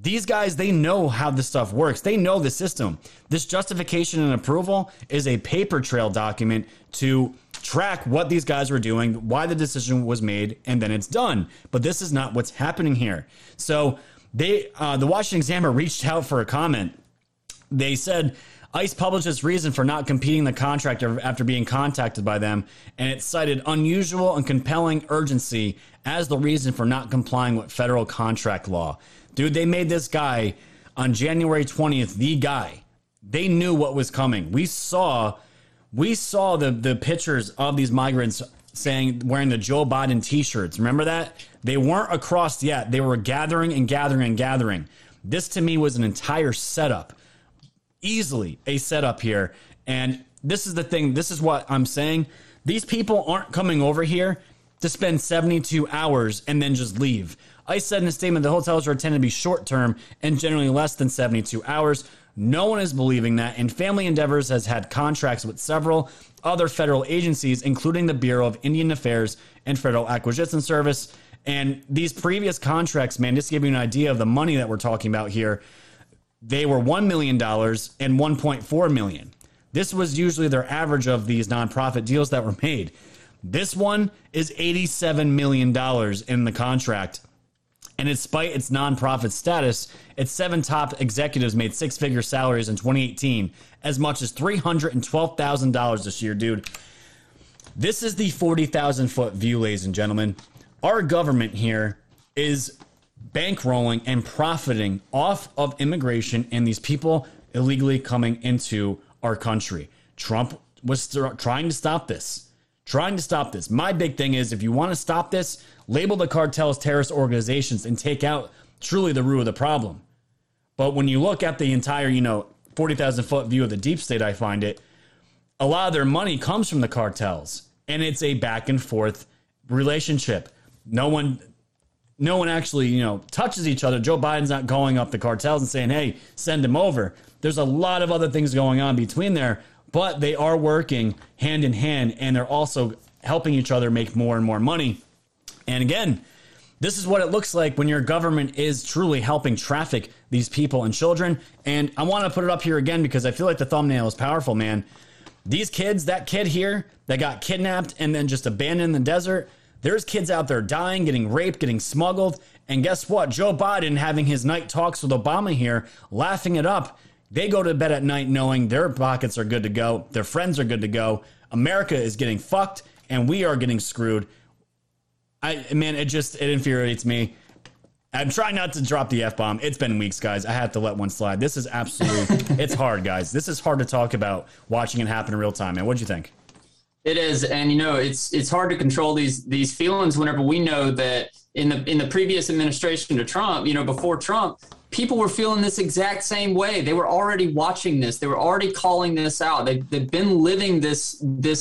These guys, they know how this stuff works. They know the system. This justification and approval is a paper trail document to track what these guys were doing, why the decision was made, and then it's done. But this is not what's happening here. So they, the Washington Examiner reached out for a comment. They said, ICE published its reason for not competing the contract after being contacted by them, and it cited unusual and compelling urgency as the reason for not complying with federal contract law. Dude, they made this guy on January 20th, the guy. They knew what was coming. We saw the pictures of these migrants wearing the Joe Biden T-shirts. Remember that? They weren't across yet. They were gathering and gathering and gathering. This, to me, was an entire setup. Easily a setup here. And this is the thing. This is what I'm saying. These people aren't coming over here to spend 72 hours and then just leave. ICE said in a statement the hotels are intended to be short-term and generally less than 72 hours. No one is believing that, and Family Endeavors has had contracts with several other federal agencies, including the Bureau of Indian Affairs and Federal Acquisition Service. And these previous contracts, man, just to give you an idea of the money that we're talking about here, they were $1 million and $1.4 million. This was usually their average of these nonprofit deals that were made. This one is $87 million in the contract. And despite its nonprofit status, its 7 top executives made 6-figure salaries in 2018, as much as $312,000 this year, dude. This is the 40,000-foot view, ladies and gentlemen. Our government here is bankrolling and profiting off of immigration and these people illegally coming into our country. Trump was trying to stop this. My big thing is, if you want to stop this, label the cartels terrorist organizations and take out truly the root of the problem. But when you look at the entire, 40,000-foot view of the deep state, I find it, a lot of their money comes from the cartels, and it's a back and forth relationship. No one actually, touches each other. Joe Biden's not going up the cartels and saying, hey, send them over. There's a lot of other things going on between there, but they are working hand in hand, and they're also helping each other make more and more money. And again, this is what it looks like when your government is truly helping traffic these people and children. And I want to put it up here again because I feel like the thumbnail is powerful, man. These kids, that kid here that got kidnapped and then just abandoned in the desert, there's kids out there dying, getting raped, getting smuggled. And guess what? Joe Biden having his night talks with Obama here, laughing it up. They go to bed at night knowing their pockets are good to go. Their friends are good to go. America is getting fucked, and we are getting screwed. It infuriates me. I'm trying not to drop the F-bomb. It's been weeks, guys. I have to let one slide. This is it's hard, guys. This is hard to talk about watching it happen in real time, man. What'd you think? It is, and it's hard to control these feelings whenever we know that in the previous administration to Trump, before Trump, people were feeling this exact same way. They were already watching this. They were already calling this out. They've been living this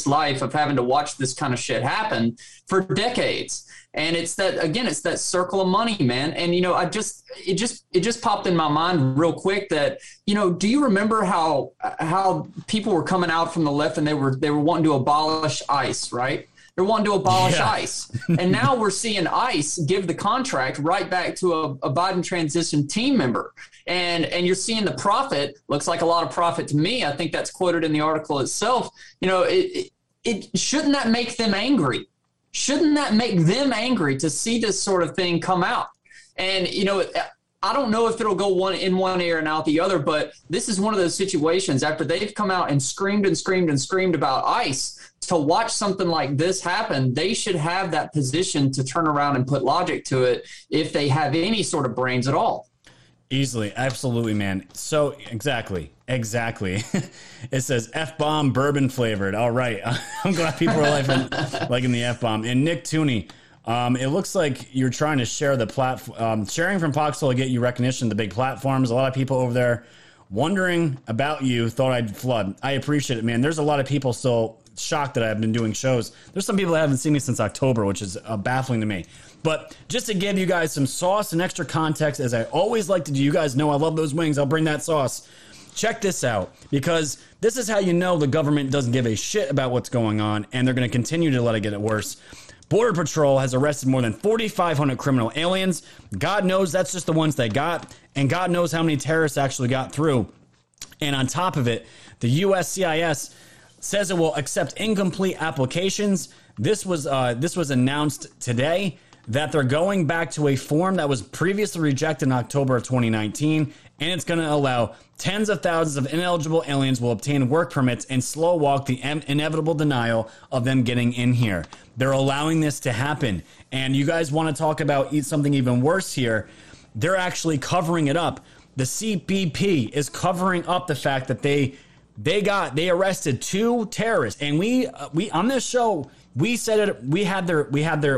life of having to watch this kind of shit happen for decades. And it's that circle of money, man. And, it just popped in my mind real quick that, do you remember how people were coming out from the left and they were wanting to abolish ICE, right? They're wanting to abolish ICE. And now we're seeing ICE give the contract right back to a Biden transition team member. And you're seeing the profit, looks like a lot of profit to me. I think that's quoted in the article itself. You know, it shouldn't that make them angry? Shouldn't that make them angry to see this sort of thing come out? And, you know, I don't know if it'll go one in one ear and out the other, but this is one of those situations after they've come out and screamed and screamed and screamed about ICE. To watch something like this happen, they should have that position to turn around and put logic to it if they have any sort of brains at all. Easily. Absolutely, man. So exactly. It says F-bomb bourbon flavored. All right. I'm glad people are liking the F-bomb. And Nick Tooney, it looks like you're trying to share the platform. Sharing from Foxhole will get you recognition, the big platforms. A lot of people over there wondering about you thought I'd flood. I appreciate it, man. There's a lot of people still shocked that I've been doing shows. There's some people that haven't seen me since October, which is baffling to me. But just to give you guys some sauce and extra context, as I always like to do, you guys know I love those wings. I'll bring that sauce. Check this out, because this is how you know the government doesn't give a shit about what's going on, and they're going to continue to let it get worse. Border Patrol has arrested more than 4,500 criminal aliens. God knows that's just the ones they got, and God knows how many terrorists actually got through. And on top of it, the USCIS says it will accept incomplete applications. This was announced today that they're going back to a form that was previously rejected in October of 2019, and it's going to allow tens of thousands of ineligible aliens will obtain work permits and slow walk the inevitable denial of them getting in here. They're allowing this to happen. And you guys want to talk about something even worse here. They're actually covering it up. The CBP is covering up the fact that they arrested two terrorists, and we on this show, we said it, we didn't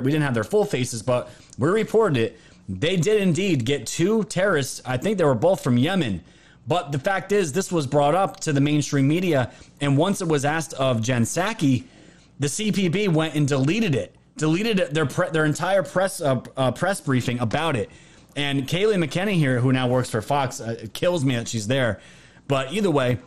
have their full faces, but we reported it. They did indeed get two terrorists. I think they were both from Yemen. But the fact is, this was brought up to the mainstream media. And once it was asked of Jen Psaki, the CBP went and deleted their entire press briefing about it. And Kayleigh McKinney here, who now works for Fox, it kills me that she's there. But either way,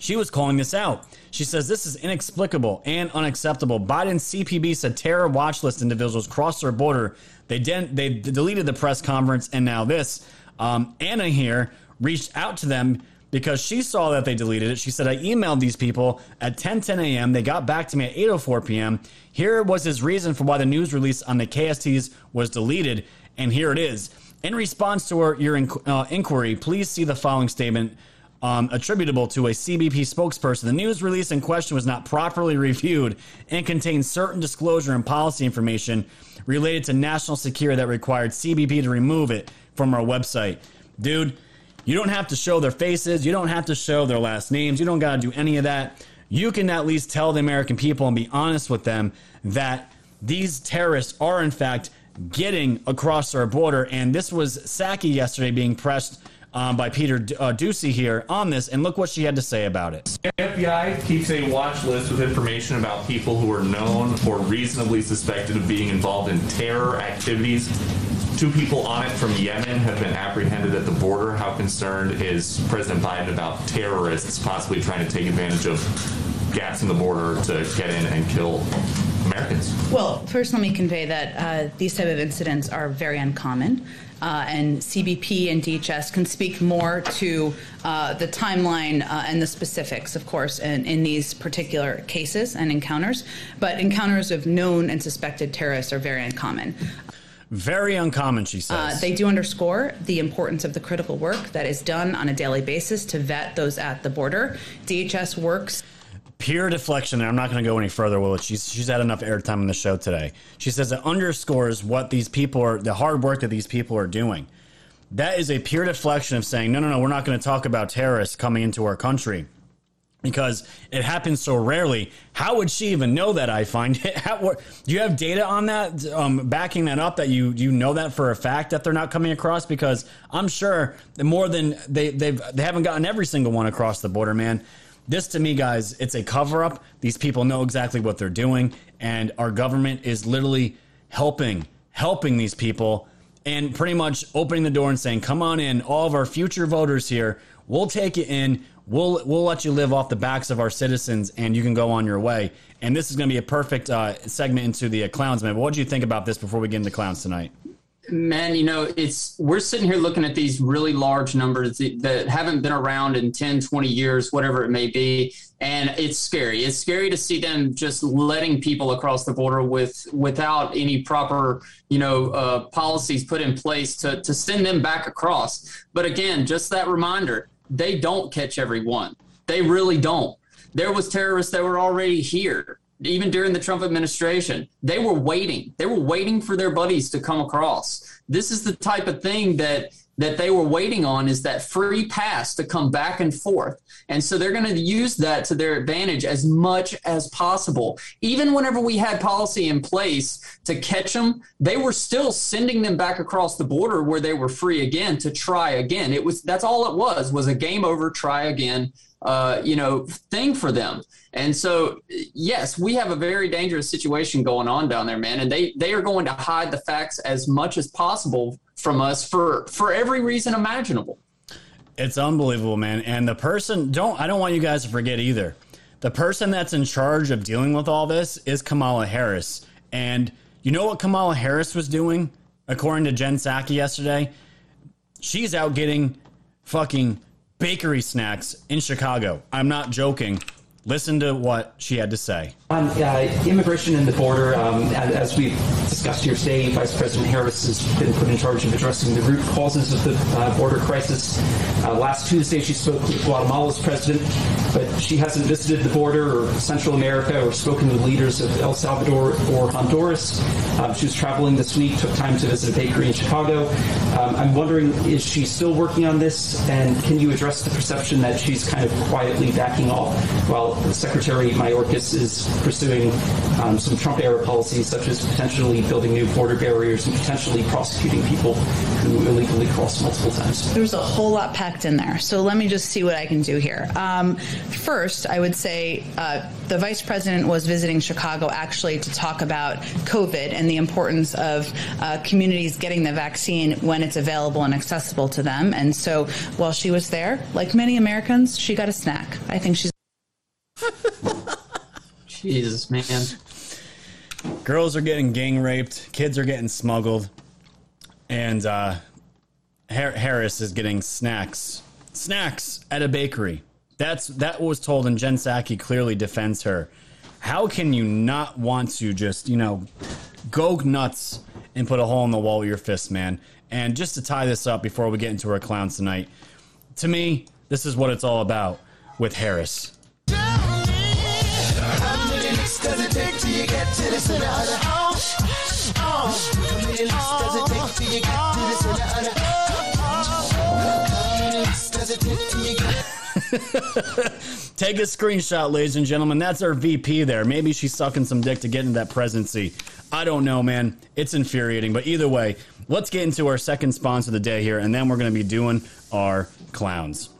she was calling this out. She says, this is inexplicable and unacceptable. Biden's CBP said terror watch list individuals crossed their border. They deleted the press conference, and now this. Anna here reached out to them because she saw that they deleted it. She said, I emailed these people at 10:10 a.m. They got back to me at 8:04 p.m. Here was his reason for why the news release on the KSTs was deleted, and here it is. In response to your inquiry, please see the following statement attributable to a CBP spokesperson. The news release in question was not properly reviewed and contained certain disclosure and policy information related to national security that required CBP to remove it from our website. Dude, you don't have to show their faces. You don't have to show their last names. You don't got to do any of that. You can at least tell the American people and be honest with them that these terrorists are, in fact, getting across our border. And this was Psaki yesterday being pressed by Peter Doocy here on this, and look what she had to say about it. The FBI keeps a watch list with information about people who are known or reasonably suspected of being involved in terror activities. Two people on it from Yemen have been apprehended at the border. How concerned is President Biden about terrorists possibly trying to take advantage of gaps in the border to get in and kill Americans? Well, first let me convey that these type of incidents are very uncommon. And CBP and DHS can speak more to the timeline and the specifics, of course, in these particular cases and encounters. But encounters of known and suspected terrorists are very uncommon. Very uncommon, she says. They do underscore the importance of the critical work that is done on a daily basis to vet those at the border. DHS works. Pure deflection, and I'm not going to go any further with it. She's had enough airtime on the show today. She says it underscores what these people are, the hard work that these people are doing. That is a pure deflection of saying, no, we're not going to talk about terrorists coming into our country because it happens so rarely. How would she even know that, I find it? Do you have data on that, backing that up, that you know that for a fact that they're not coming across? Because I'm sure more than they haven't gotten every single one across the border, man. This, to me, guys, it's a cover-up. These people know exactly what they're doing, and our government is literally helping these people and pretty much opening the door and saying, come on in, all of our future voters here, we'll take you in. We'll let you live off the backs of our citizens, and you can go on your way. And this is going to be a perfect segment into the clowns, man. What do you think about this before we get into clowns tonight? Man, you know, we're sitting here looking at these really large numbers that haven't been around in 10, 20 years, whatever it may be. And it's scary. It's scary to see them just letting people across the border without any proper, policies put in place to send them back across. But again, just that reminder, they don't catch everyone. They really don't. There was terrorists that were already here. Even during the Trump administration, they were waiting. They were waiting for their buddies to come across. This is the type of thing that they were waiting on, is that free pass to come back and forth. And so they're going to use that to their advantage as much as possible. Even whenever we had policy in place to catch them, they were still sending them back across the border where they were free again to try again. That's all it was a game over, try again, thing for them. And so, yes, we have a very dangerous situation going on down there, man. And they are going to hide the facts as much as possible from us for every reason imaginable. It's unbelievable, man. And the person, I don't want you guys to forget either. The person that's in charge of dealing with all this is Kamala Harris. And you know what Kamala Harris was doing, according to Jen Psaki yesterday? She's out getting fucking bakery snacks in Chicago. I'm not joking. Listen to what she had to say. On immigration and the border, as we've discussed here today, Vice President Harris has been put in charge of addressing the root causes of the border crisis. Last Tuesday, she spoke with Guatemala's president, but she hasn't visited the border or Central America or spoken with leaders of El Salvador or Honduras. She was traveling this week, took time to visit a bakery in Chicago. I'm wondering, is she still working on this? And can you address the perception that she's kind of quietly backing off while Secretary Mayorkas is pursuing some Trump-era policies, such as potentially building new border barriers and potentially prosecuting people who illegally cross multiple times? There's a whole lot packed in there, so let me just see what I can do here. First, I would say the Vice President was visiting Chicago actually to talk about COVID and the importance of communities getting the vaccine when it's available and accessible to them. And so while she was there, like many Americans, she got a snack. I think she's... Jesus, man. Girls are getting gang raped. Kids are getting smuggled. And Harris is getting snacks. Snacks at a bakery. That was told, and Jen Psaki clearly defends her. How can you not want to just, go nuts and put a hole in the wall with your fist, man? And just to tie this up before we get into our clowns tonight, to me, this is what it's all about with Harris. Take a screenshot, ladies and gentlemen. That's our VP there. Maybe she's sucking some dick to get into that presidency. I don't know, man. It's infuriating. But either way, let's get into our second sponsor of the day here, and then we're going to be doing our clowns.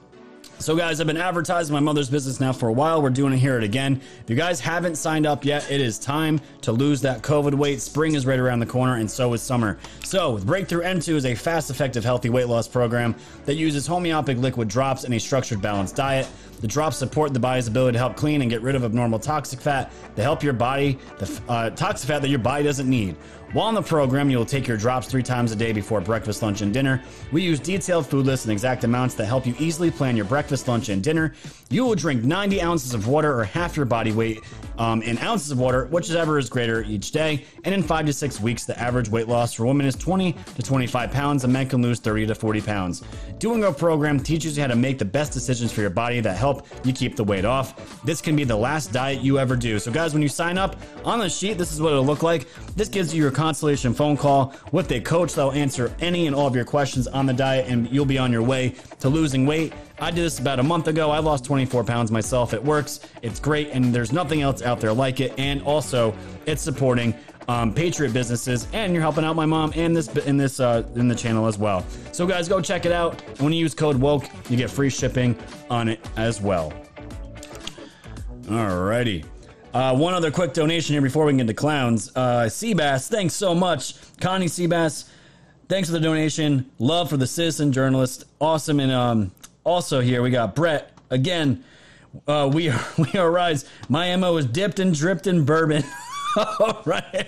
So guys, I've been advertising my mother's business now for a while. We're doing it here again. If you guys haven't signed up yet, it is time to lose that COVID weight. Spring is right around the corner, and so is summer. So Breakthrough N2 is a fast, effective, healthy weight loss program that uses homeopathic liquid drops and a structured, balanced diet. The drops support the body's ability to help clean and get rid of abnormal toxic fat to help your body, the toxic fat that your body doesn't need. While in the program, you'll take your drops 3 times a day before breakfast, lunch, and dinner. We use detailed food lists and exact amounts that help you easily plan your breakfast, lunch, and dinner. You will drink 90 ounces of water, or half your body weight in ounces of water, whichever is greater each day. And in 5 to 6 weeks, the average weight loss for women is 20 to 25 pounds, and men can lose 30 to 40 pounds. Doing our program teaches you how to make the best decisions for your body that help you keep the weight off. This can be the last diet you ever do. So guys, when you sign up on the sheet, this is what it'll look like. This gives you your consultation phone call with a coach that'll answer any and all of your questions on the diet, and you'll be on your way to losing weight. I did this about a month ago. I lost 24 pounds myself. It works. It's great, and there's nothing else out there like it. And also, it's supporting Patriot businesses, and you're helping out my mom and in the channel as well. So guys, go check it out. And when you use code WOKE, you get free shipping on it as well. Alrighty. One other quick donation here before we can get to clowns. Seabass, thanks so much. Connie Seabass, thanks for the donation. Love for the citizen journalist. Awesome. And also here we got Brett Again, we are rise. My MO is dipped and dripped in bourbon. All right.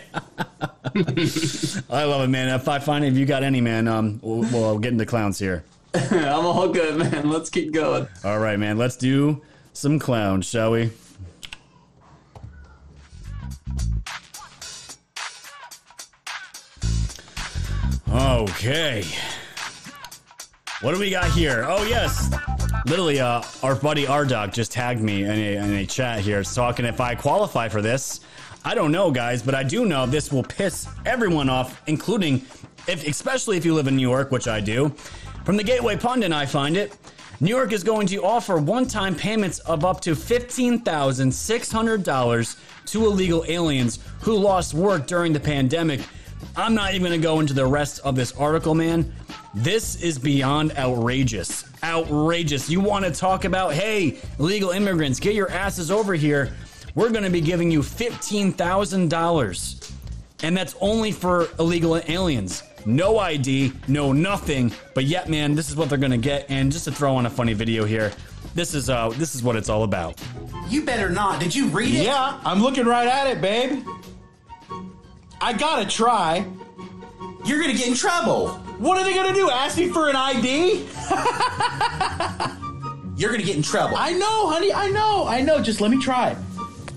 I love it, man. If I find if you got any, man, we'll get into clowns here. I'm all good, man. Let's keep going. All right, man. Let's do some clowns, shall we? Okay. What do we got here? Oh, yes. Literally, our buddy RDoc just tagged me in a chat here. It's talking if I qualify for this. I don't know, guys, but I do know this will piss everyone off, including, especially if you live in New York, which I do. From the Gateway Pundit, I find it. New York is going to offer one-time payments of up to $15,600 to illegal aliens who lost work during the pandemic. I'm not even going to go into the rest of this article, man. This is beyond outrageous. Outrageous. You want to talk about, hey, illegal immigrants, get your asses over here. We're going to be giving you $15,000. And that's only for illegal aliens. No ID, no nothing. But yet, man, this is what they're going to get. And just to throw on a funny video here, this is what it's all about. You better not. Did you read it? Yeah, I'm looking right at it, babe. I gotta try. You're gonna get in trouble. What are they gonna do? Ask me for an ID? You're gonna get in trouble. I know, honey. I know. Just let me try.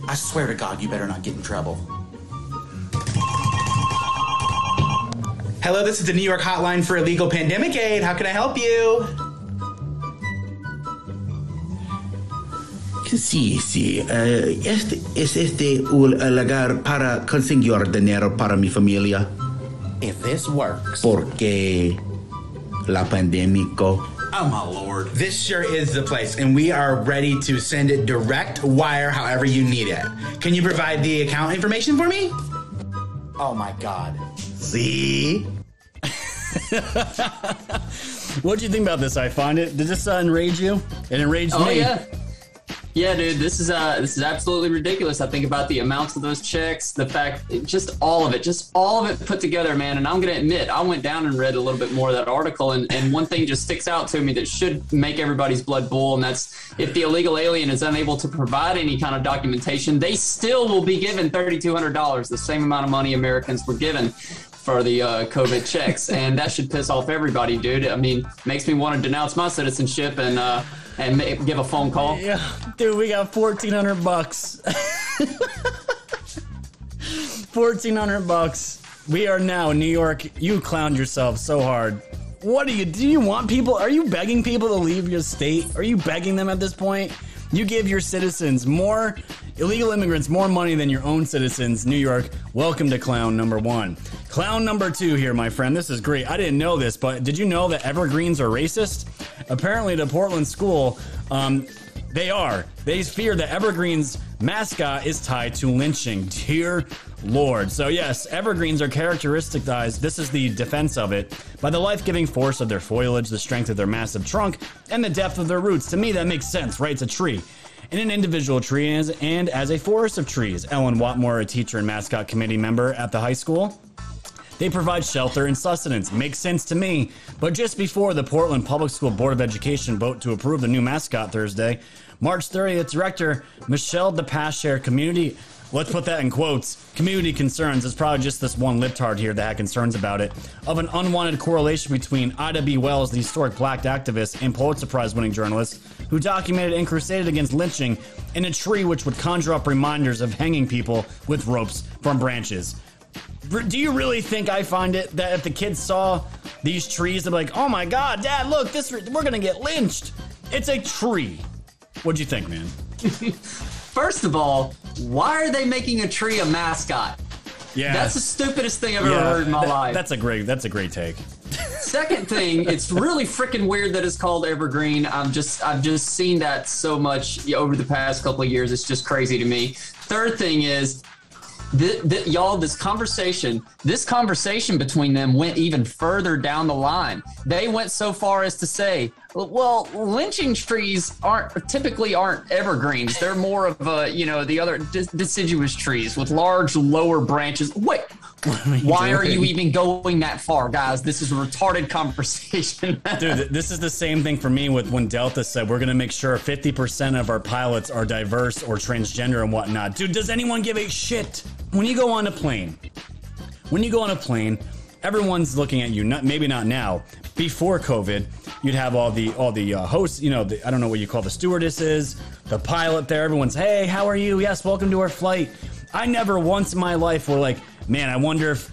I swear to God, you better not get in trouble. Hello, this is the New York hotline for illegal pandemic aid. How can I help you? Sí, este es un lugar para conseguir dinero para mi familia. If this works. Porque la pandemico. Oh my lord. This sure is the place, and we are ready to send it direct wire however you need it. Can you provide the account information for me? Oh my god. See? What do you think about this? I find it. Did this enrage you? It enraged me. Oh yeah. Yeah, dude, this is absolutely ridiculous. I think about the amounts of those checks, the fact, just all of it put together, man. And I'm going to admit, I went down and read a little bit more of that article. And one thing just sticks out to me that should make everybody's blood boil. And that's if the illegal alien is unable to provide any kind of documentation, they still will be given $3,200, the same amount of money Americans were given for the COVID checks. And that should piss off everybody, dude. I mean, makes me want to denounce my citizenship and give a phone call. Yeah, dude, we got $1,400. $1,400. We are now in New York. You clowned yourself so hard. What do you want people? Are you begging people to leave your state? Are you begging them at this point? You give your citizens more, illegal immigrants, more money than your own citizens. New York, welcome to clown number one. Clown number two here, my friend. This is great. I didn't know this, but did you know that evergreens are racist? Apparently, the Portland school, they are. They fear that evergreens' mascot is tied to lynching. Dear Lord. So yes, evergreens are characteristicized, this is the defense of it, by the life-giving force of their foliage, the strength of their massive trunk, and the depth of their roots. To me, that makes sense, right? It's a tree. In an individual tree and as a forest of trees. Ellen Watmore, a teacher and mascot committee member at the high school, they provide shelter and sustenance. Makes sense to me. But just before the Portland Public School Board of Education vote to approve the new mascot Thursday, March 30th, Director Michelle DePaschere, community, let's put that in quotes, community concerns, it's probably just this one libtard here that had concerns about it, of an unwanted correlation between Ida B. Wells, the historic black activist and Pulitzer Prize-winning journalist, who documented and crusaded against lynching, in a tree which would conjure up reminders of hanging people with ropes from branches. Do you really think I find it that if the kids saw these trees, they'd be like, oh my God, Dad, look, we're going to get lynched. It's a tree. What'd you think, man? First of all, why are they making a tree a mascot? Yeah. That's the stupidest thing I've ever heard in my life. That's a great take. Second thing, it's really freaking weird that it's called evergreen. I've just seen that so much over the past couple of years. It's just crazy to me. Third thing is, y'all, this conversation between them went even further down the line. They went so far as to say, well, lynching trees typically aren't evergreens. They're more of the other deciduous trees with large lower branches. Wait, Why are you even going that far, guys? This is a retarded conversation. Dude, this is the same thing for me with when Delta said we're going to make sure 50% of our pilots are diverse or transgender and whatnot. Dude, does anyone give a shit? When you go on a plane, everyone's looking at you. Not, maybe not now. Before COVID, you'd have all the hosts, you know, I don't know what you call the stewardesses, the pilot there. Everyone's, hey, how are you? Yes, welcome to our flight. I never once in my life were like, man, I wonder if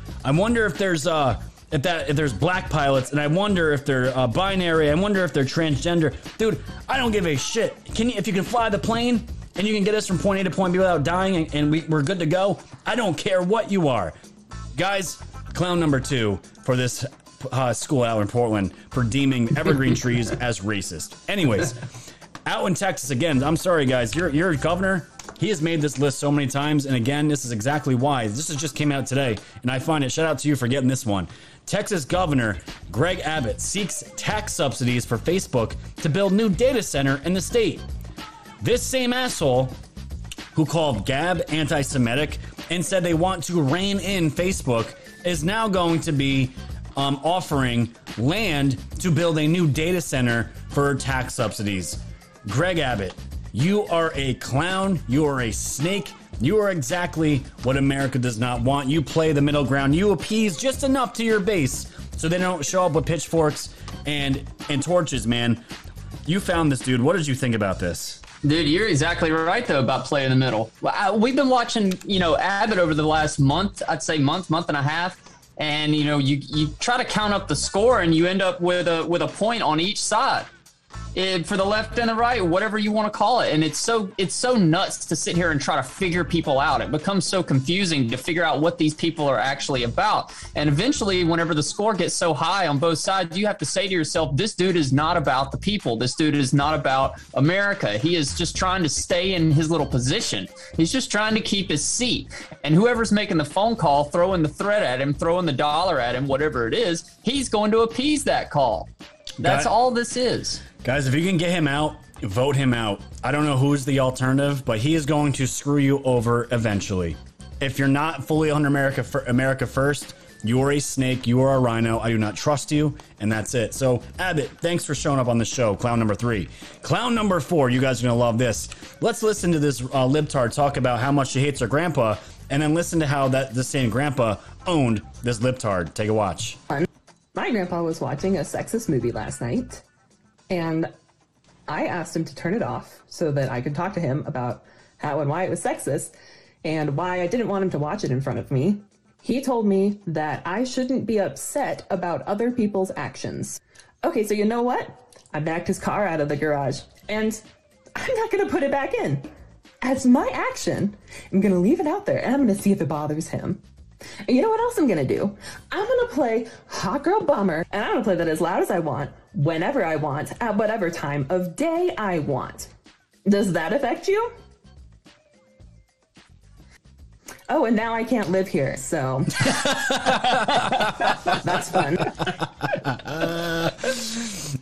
there's if there's black pilots, and I wonder if they're binary. I wonder if they're transgender. Dude, I don't give a shit. If you can fly the plane and you can get us from point A to point B without dying, and we're good to go, I don't care what you are, guys. Clown number two for this school out in Portland for deeming evergreen trees as racist. Anyways, out in Texas again. I'm sorry, guys. Your governor. He has made this list so many times, and again, this is exactly why. This just came out today, and I find it. Shout out to you for getting this one. Texas Governor Greg Abbott seeks tax subsidies for Facebook to build new data center in the state. This same asshole who called Gab anti-Semitic and said they want to rein in Facebook is now going to be offering land to build a new data center for tax subsidies. Greg Abbott. You are a clown. You are a snake. You are exactly what America does not want. You play the middle ground. You appease just enough to your base so they don't show up with pitchforks and torches, man. You found this dude. What did you think about this? Dude, you're exactly right, though, about playing the middle. We've been watching, Abbott over the last month, I'd say month and a half. And, you try to count up the score and you end up with a point on each side. For the left and the right, whatever you want to call it. And it's so nuts to sit here and try to figure people out. It becomes so confusing to figure out what these people are actually about. And eventually, whenever the score gets so high on both sides, you have to say to yourself, this dude is not about the people. This dude is not about America. He is just trying to stay in his little position. He's just trying to keep his seat. And whoever's making the phone call, throwing the threat at him, throwing the dollar at him, whatever it is, he's going to appease that call. That's all this is. Guys, if you can get him out, vote him out. I don't know who's the alternative, but he is going to screw you over eventually. If you're not fully under America first, you are a snake. You are a rhino. I do not trust you. And that's it. So, Abbott, thanks for showing up on the show. Clown number three. Clown number four. You guys are going to love this. Let's listen to this libtard talk about how much she hates her grandpa, and then listen to how the same grandpa owned this libtard. Take a watch. My grandpa was watching a sexist movie last night. And I asked him to turn it off so that I could talk to him about how and why it was sexist and why I didn't want him to watch it in front of me. He told me that I shouldn't be upset about other people's actions. Okay, so you know what? I backed his car out of the garage and I'm not gonna put it back in. That's my action. I'm gonna leave it out there and I'm gonna see if it bothers him. And you know what else I'm gonna do? I'm gonna play Hot Girl Bummer, and I'm gonna play that as loud as I want, whenever I want, at whatever time of day I want. Does that affect you? Oh, and now I can't live here, so that's fun.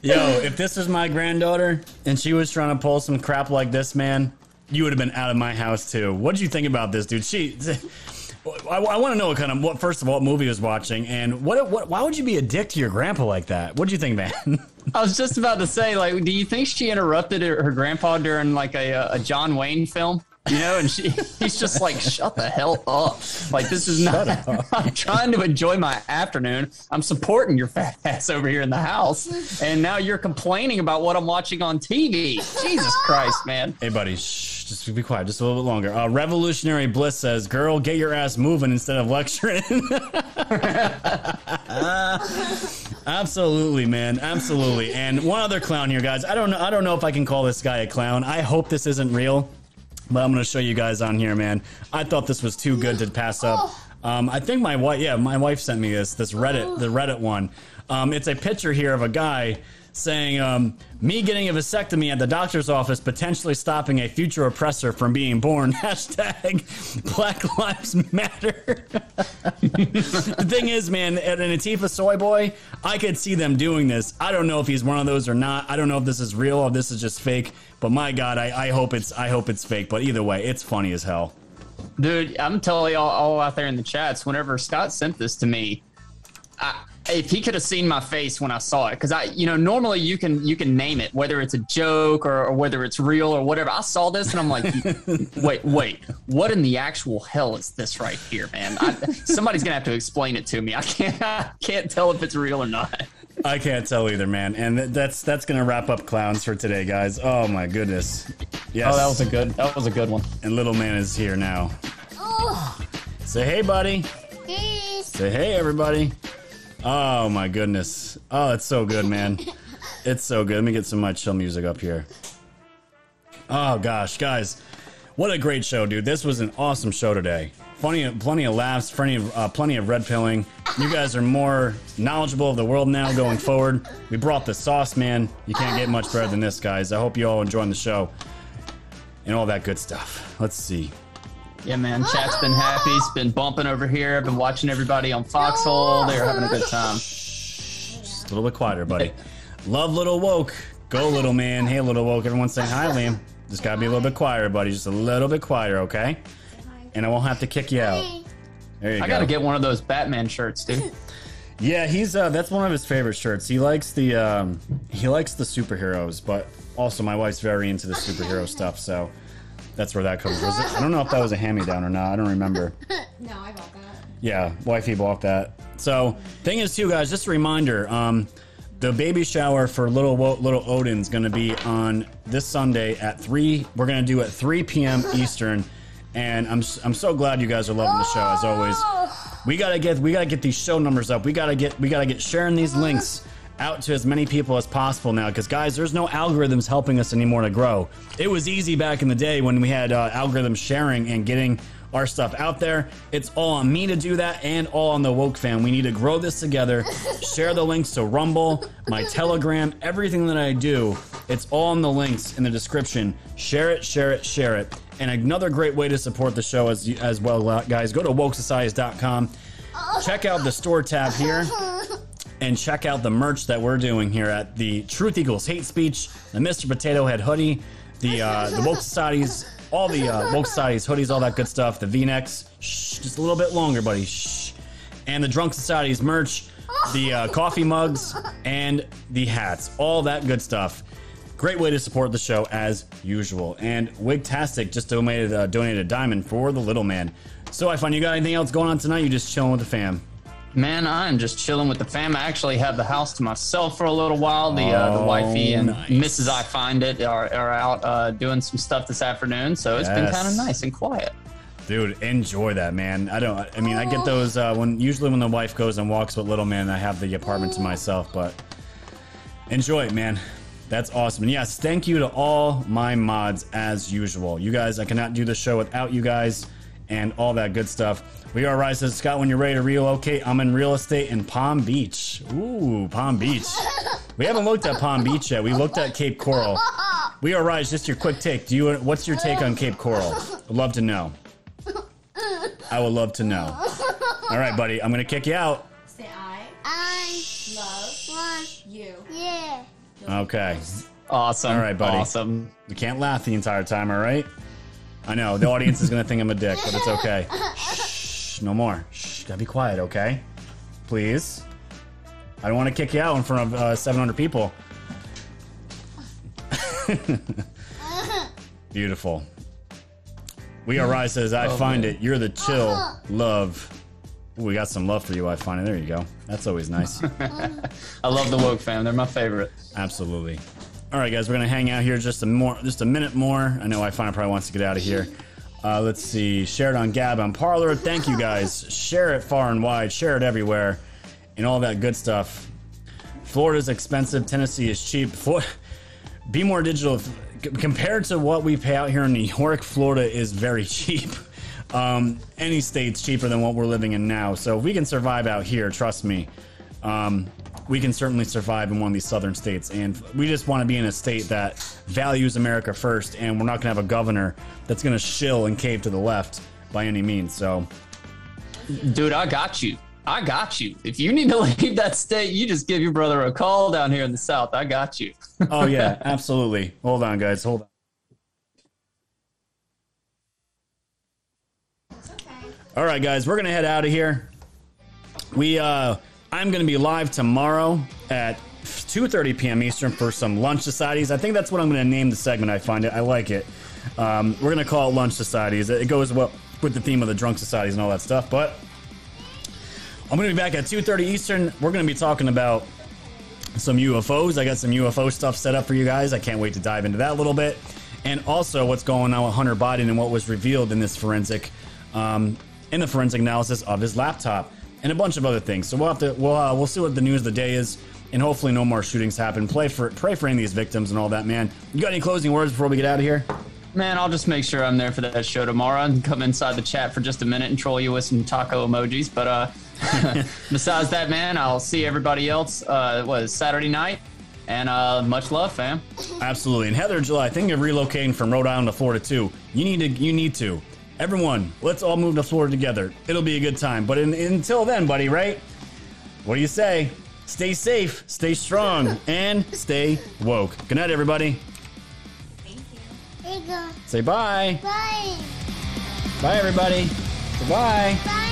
Yo, if this was my granddaughter and she was trying to pull some crap like this, man, you would have been out of my house too. What did you think about this, dude? I want to know what movie he was watching, and why would you be a dick to your grandpa like that? What do you think, man? I was just about to say, like, do you think she interrupted her grandpa during like a John Wayne film? And he's just like, shut the hell up. Like, this is not, I'm trying to enjoy my afternoon. I'm supporting your fat ass over here in the house. And now you're complaining about what I'm watching on TV. Jesus Christ, man. Hey, buddy, shh, just be quiet. Just a little bit longer. Revolutionary Bliss says, girl, get your ass moving instead of lecturing. Absolutely, man. Absolutely. And one other clown here, guys. I don't know if I can call this guy a clown. I hope this isn't real. But I'm going to show you guys on here, man. I thought this was too good to pass up. I think my wife sent me this Reddit, the Reddit one. It's a picture here of a guy saying, me getting a vasectomy at the doctor's office, potentially stopping a future oppressor from being born. Hashtag Black Lives Matter. The thing is, man, at an Antifa soy boy, I could see them doing this. I don't know if he's one of those or not. I don't know if this is real or if this is just fake. But my God, I hope it's fake. But either way, it's funny as hell. Dude, I'm totally all out there in the chats. Whenever Scott sent this to me, if he could have seen my face when I saw it, because I, you know, normally you can name it, whether it's a joke or whether it's real or whatever. I saw this and I'm like, wait, what in the actual hell is this right here, man? Somebody's gonna have to explain it to me. I can't tell if it's real or not. I can't tell either, man. And that's gonna wrap up clowns for today, guys. Oh my goodness. Yes. Oh, that was a good one. And little man is here now. Oh. Say hey, buddy. Hey. Say hey, everybody. Oh my goodness. Oh, it's so good, man. It's so good. Let me get some of my chill music up here. Oh gosh, guys. What a great show, dude. This was an awesome show today. Funny, plenty of laughs, plenty of red pilling. You guys are more knowledgeable of the world now going forward. We brought the sauce, man. You can't get much better than this, guys. I hope you all enjoying the show and all that good stuff. Let's see. Yeah, man, chat's been happy. It's been bumping over here. I've been watching everybody on Foxhole. They're having a good time. Just a little bit quieter, buddy. Love Little Woke. Go, Little Man. Hey, Little Woke. Everyone say hi, Liam. Just got to be a little bit quieter, buddy. Just a little bit quieter, okay? And I won't have to kick you out. There you go. I got to get one of those Batman shirts, dude. Yeah, he's that's one of his favorite shirts. He likes the superheroes, but also my wife's very into the superhero stuff, so... That's where that comes from. I don't know if that was a hand-me-down or not. I don't remember. No, I bought that. Yeah, wifey bought that. So, thing is, too, guys, just a reminder, the baby shower for little Odin's going to be on this Sunday at 3. We're going to do at 3 p.m. Eastern, and I'm so glad you guys are loving the show as always. We got to get these show numbers up. We got to get sharing these links out to as many people as possible now, because guys, there's no algorithms helping us anymore to grow. It was easy back in the day when we had algorithm sharing and getting our stuff out there. It's all on me to do that and all on the woke fan. We need to grow this together. Share the links to Rumble, my Telegram, everything that I do. It's all on the links in the description. Share it, share it, share it. And another great way to support the show as well, guys, go to wokesocieties.com. Check out the store tab here. And check out the merch that we're doing here at the Truth Equals Hate Speech, the Mr. Potato Head hoodie, the Woke Society's, all the Woke Society's hoodies, all that good stuff, the V-necks, shh, just a little bit longer, buddy, shh, and the Drunk Society's merch, the coffee mugs, and the hats, all that good stuff. Great way to support the show as usual. And Wigtastic just donated a diamond for the little man. So, I find you got anything else going on tonight? You just chilling with the fam? Man, I'm just chilling with the fam. I actually have the house to myself for a little while. The wifey and nice. Mrs. I Find It are out doing some stuff this afternoon, so it's been kind of nice and quiet. Dude, enjoy that, man. I get those when the wife goes and walks with little man, I have the apartment to myself, but enjoy it, man. That's awesome. And yes, thank you to all my mods as usual. You guys, I cannot do the show without you guys and all that good stuff. We are Rise says, Scott, when you're ready to relocate, I'm in real estate in Palm Beach. Ooh, Palm Beach. We haven't looked at Palm Beach yet. We looked at Cape Coral. We are Rise, just your quick take. What's your take on Cape Coral? I'd love to know. I would love to know. All right, buddy, I'm going to kick you out. Say I love you. Yeah. Okay. Awesome. All right, buddy. Awesome. We can't laugh the entire time, all right? I know, the audience is going to think I'm a dick, but it's okay. No more. Shh, gotta be quiet, okay? Please. I don't want to kick you out in front of 700 people. Beautiful. We Are Rise says, I find it. You're the chill love. Ooh, we got some love for you, I find it. There you go. That's always nice. I love the woke fam. They're my favorite. Absolutely. All right, guys, we're gonna hang out here just a minute more. I know I find it probably wants to get out of here. Let's see. Share it on Gab on Parler. Thank you, guys. Share it far and wide. Share it everywhere. And all that good stuff. Florida's expensive. Tennessee is cheap. Be more digital. Compared to what we pay out here in New York, Florida is very cheap. Any state's cheaper than what we're living in now. So if we can survive out here, trust me, we can certainly survive in one of these southern states. And we just want to be in a state that values America first, and we're not going to have a governor that's going to shill and cave to the left by any means. So, dude, I got you. If you need to leave that state, you just give your brother a call down here in the South. I got you. Oh, yeah, absolutely. Hold on, guys. Hold on. All right, guys, we're going to head out of here. I'm going to be live tomorrow at 2:30 p.m. Eastern for some Lunch Societies. I think that's what I'm going to name the segment. I find it. I like it. We're going to call it Lunch Societies. It goes well with the theme of the Drunk Societies and all that stuff. But I'm going to be back at 2:30 Eastern. We're going to be talking about some UFOs. I got some UFO stuff set up for you guys. I can't wait to dive into that a little bit. And also what's going on with Hunter Biden and what was revealed in this forensic, in the forensic analysis of his laptop and a bunch of other things. So we'll see what the news of the day is, and hopefully no more shootings happen. Pray for any of these victims and all that, man. You got any closing words before we get out of here? Man, I'll just make sure I'm there for that show tomorrow and come inside the chat for just a minute and troll you with some taco emojis. But besides that, man, I'll see everybody else. Saturday night? And much love, fam. Absolutely. And Heather, July, I think you're relocating from Rhode Island to Florida too. You need to. Everyone, let's all move to Florida together. It'll be a good time. But until then, buddy, right? What do you say? Stay safe, stay strong, and stay woke. Good night, everybody. Thank you. There you go. Say bye. Bye. Bye, everybody. Goodbye. Bye.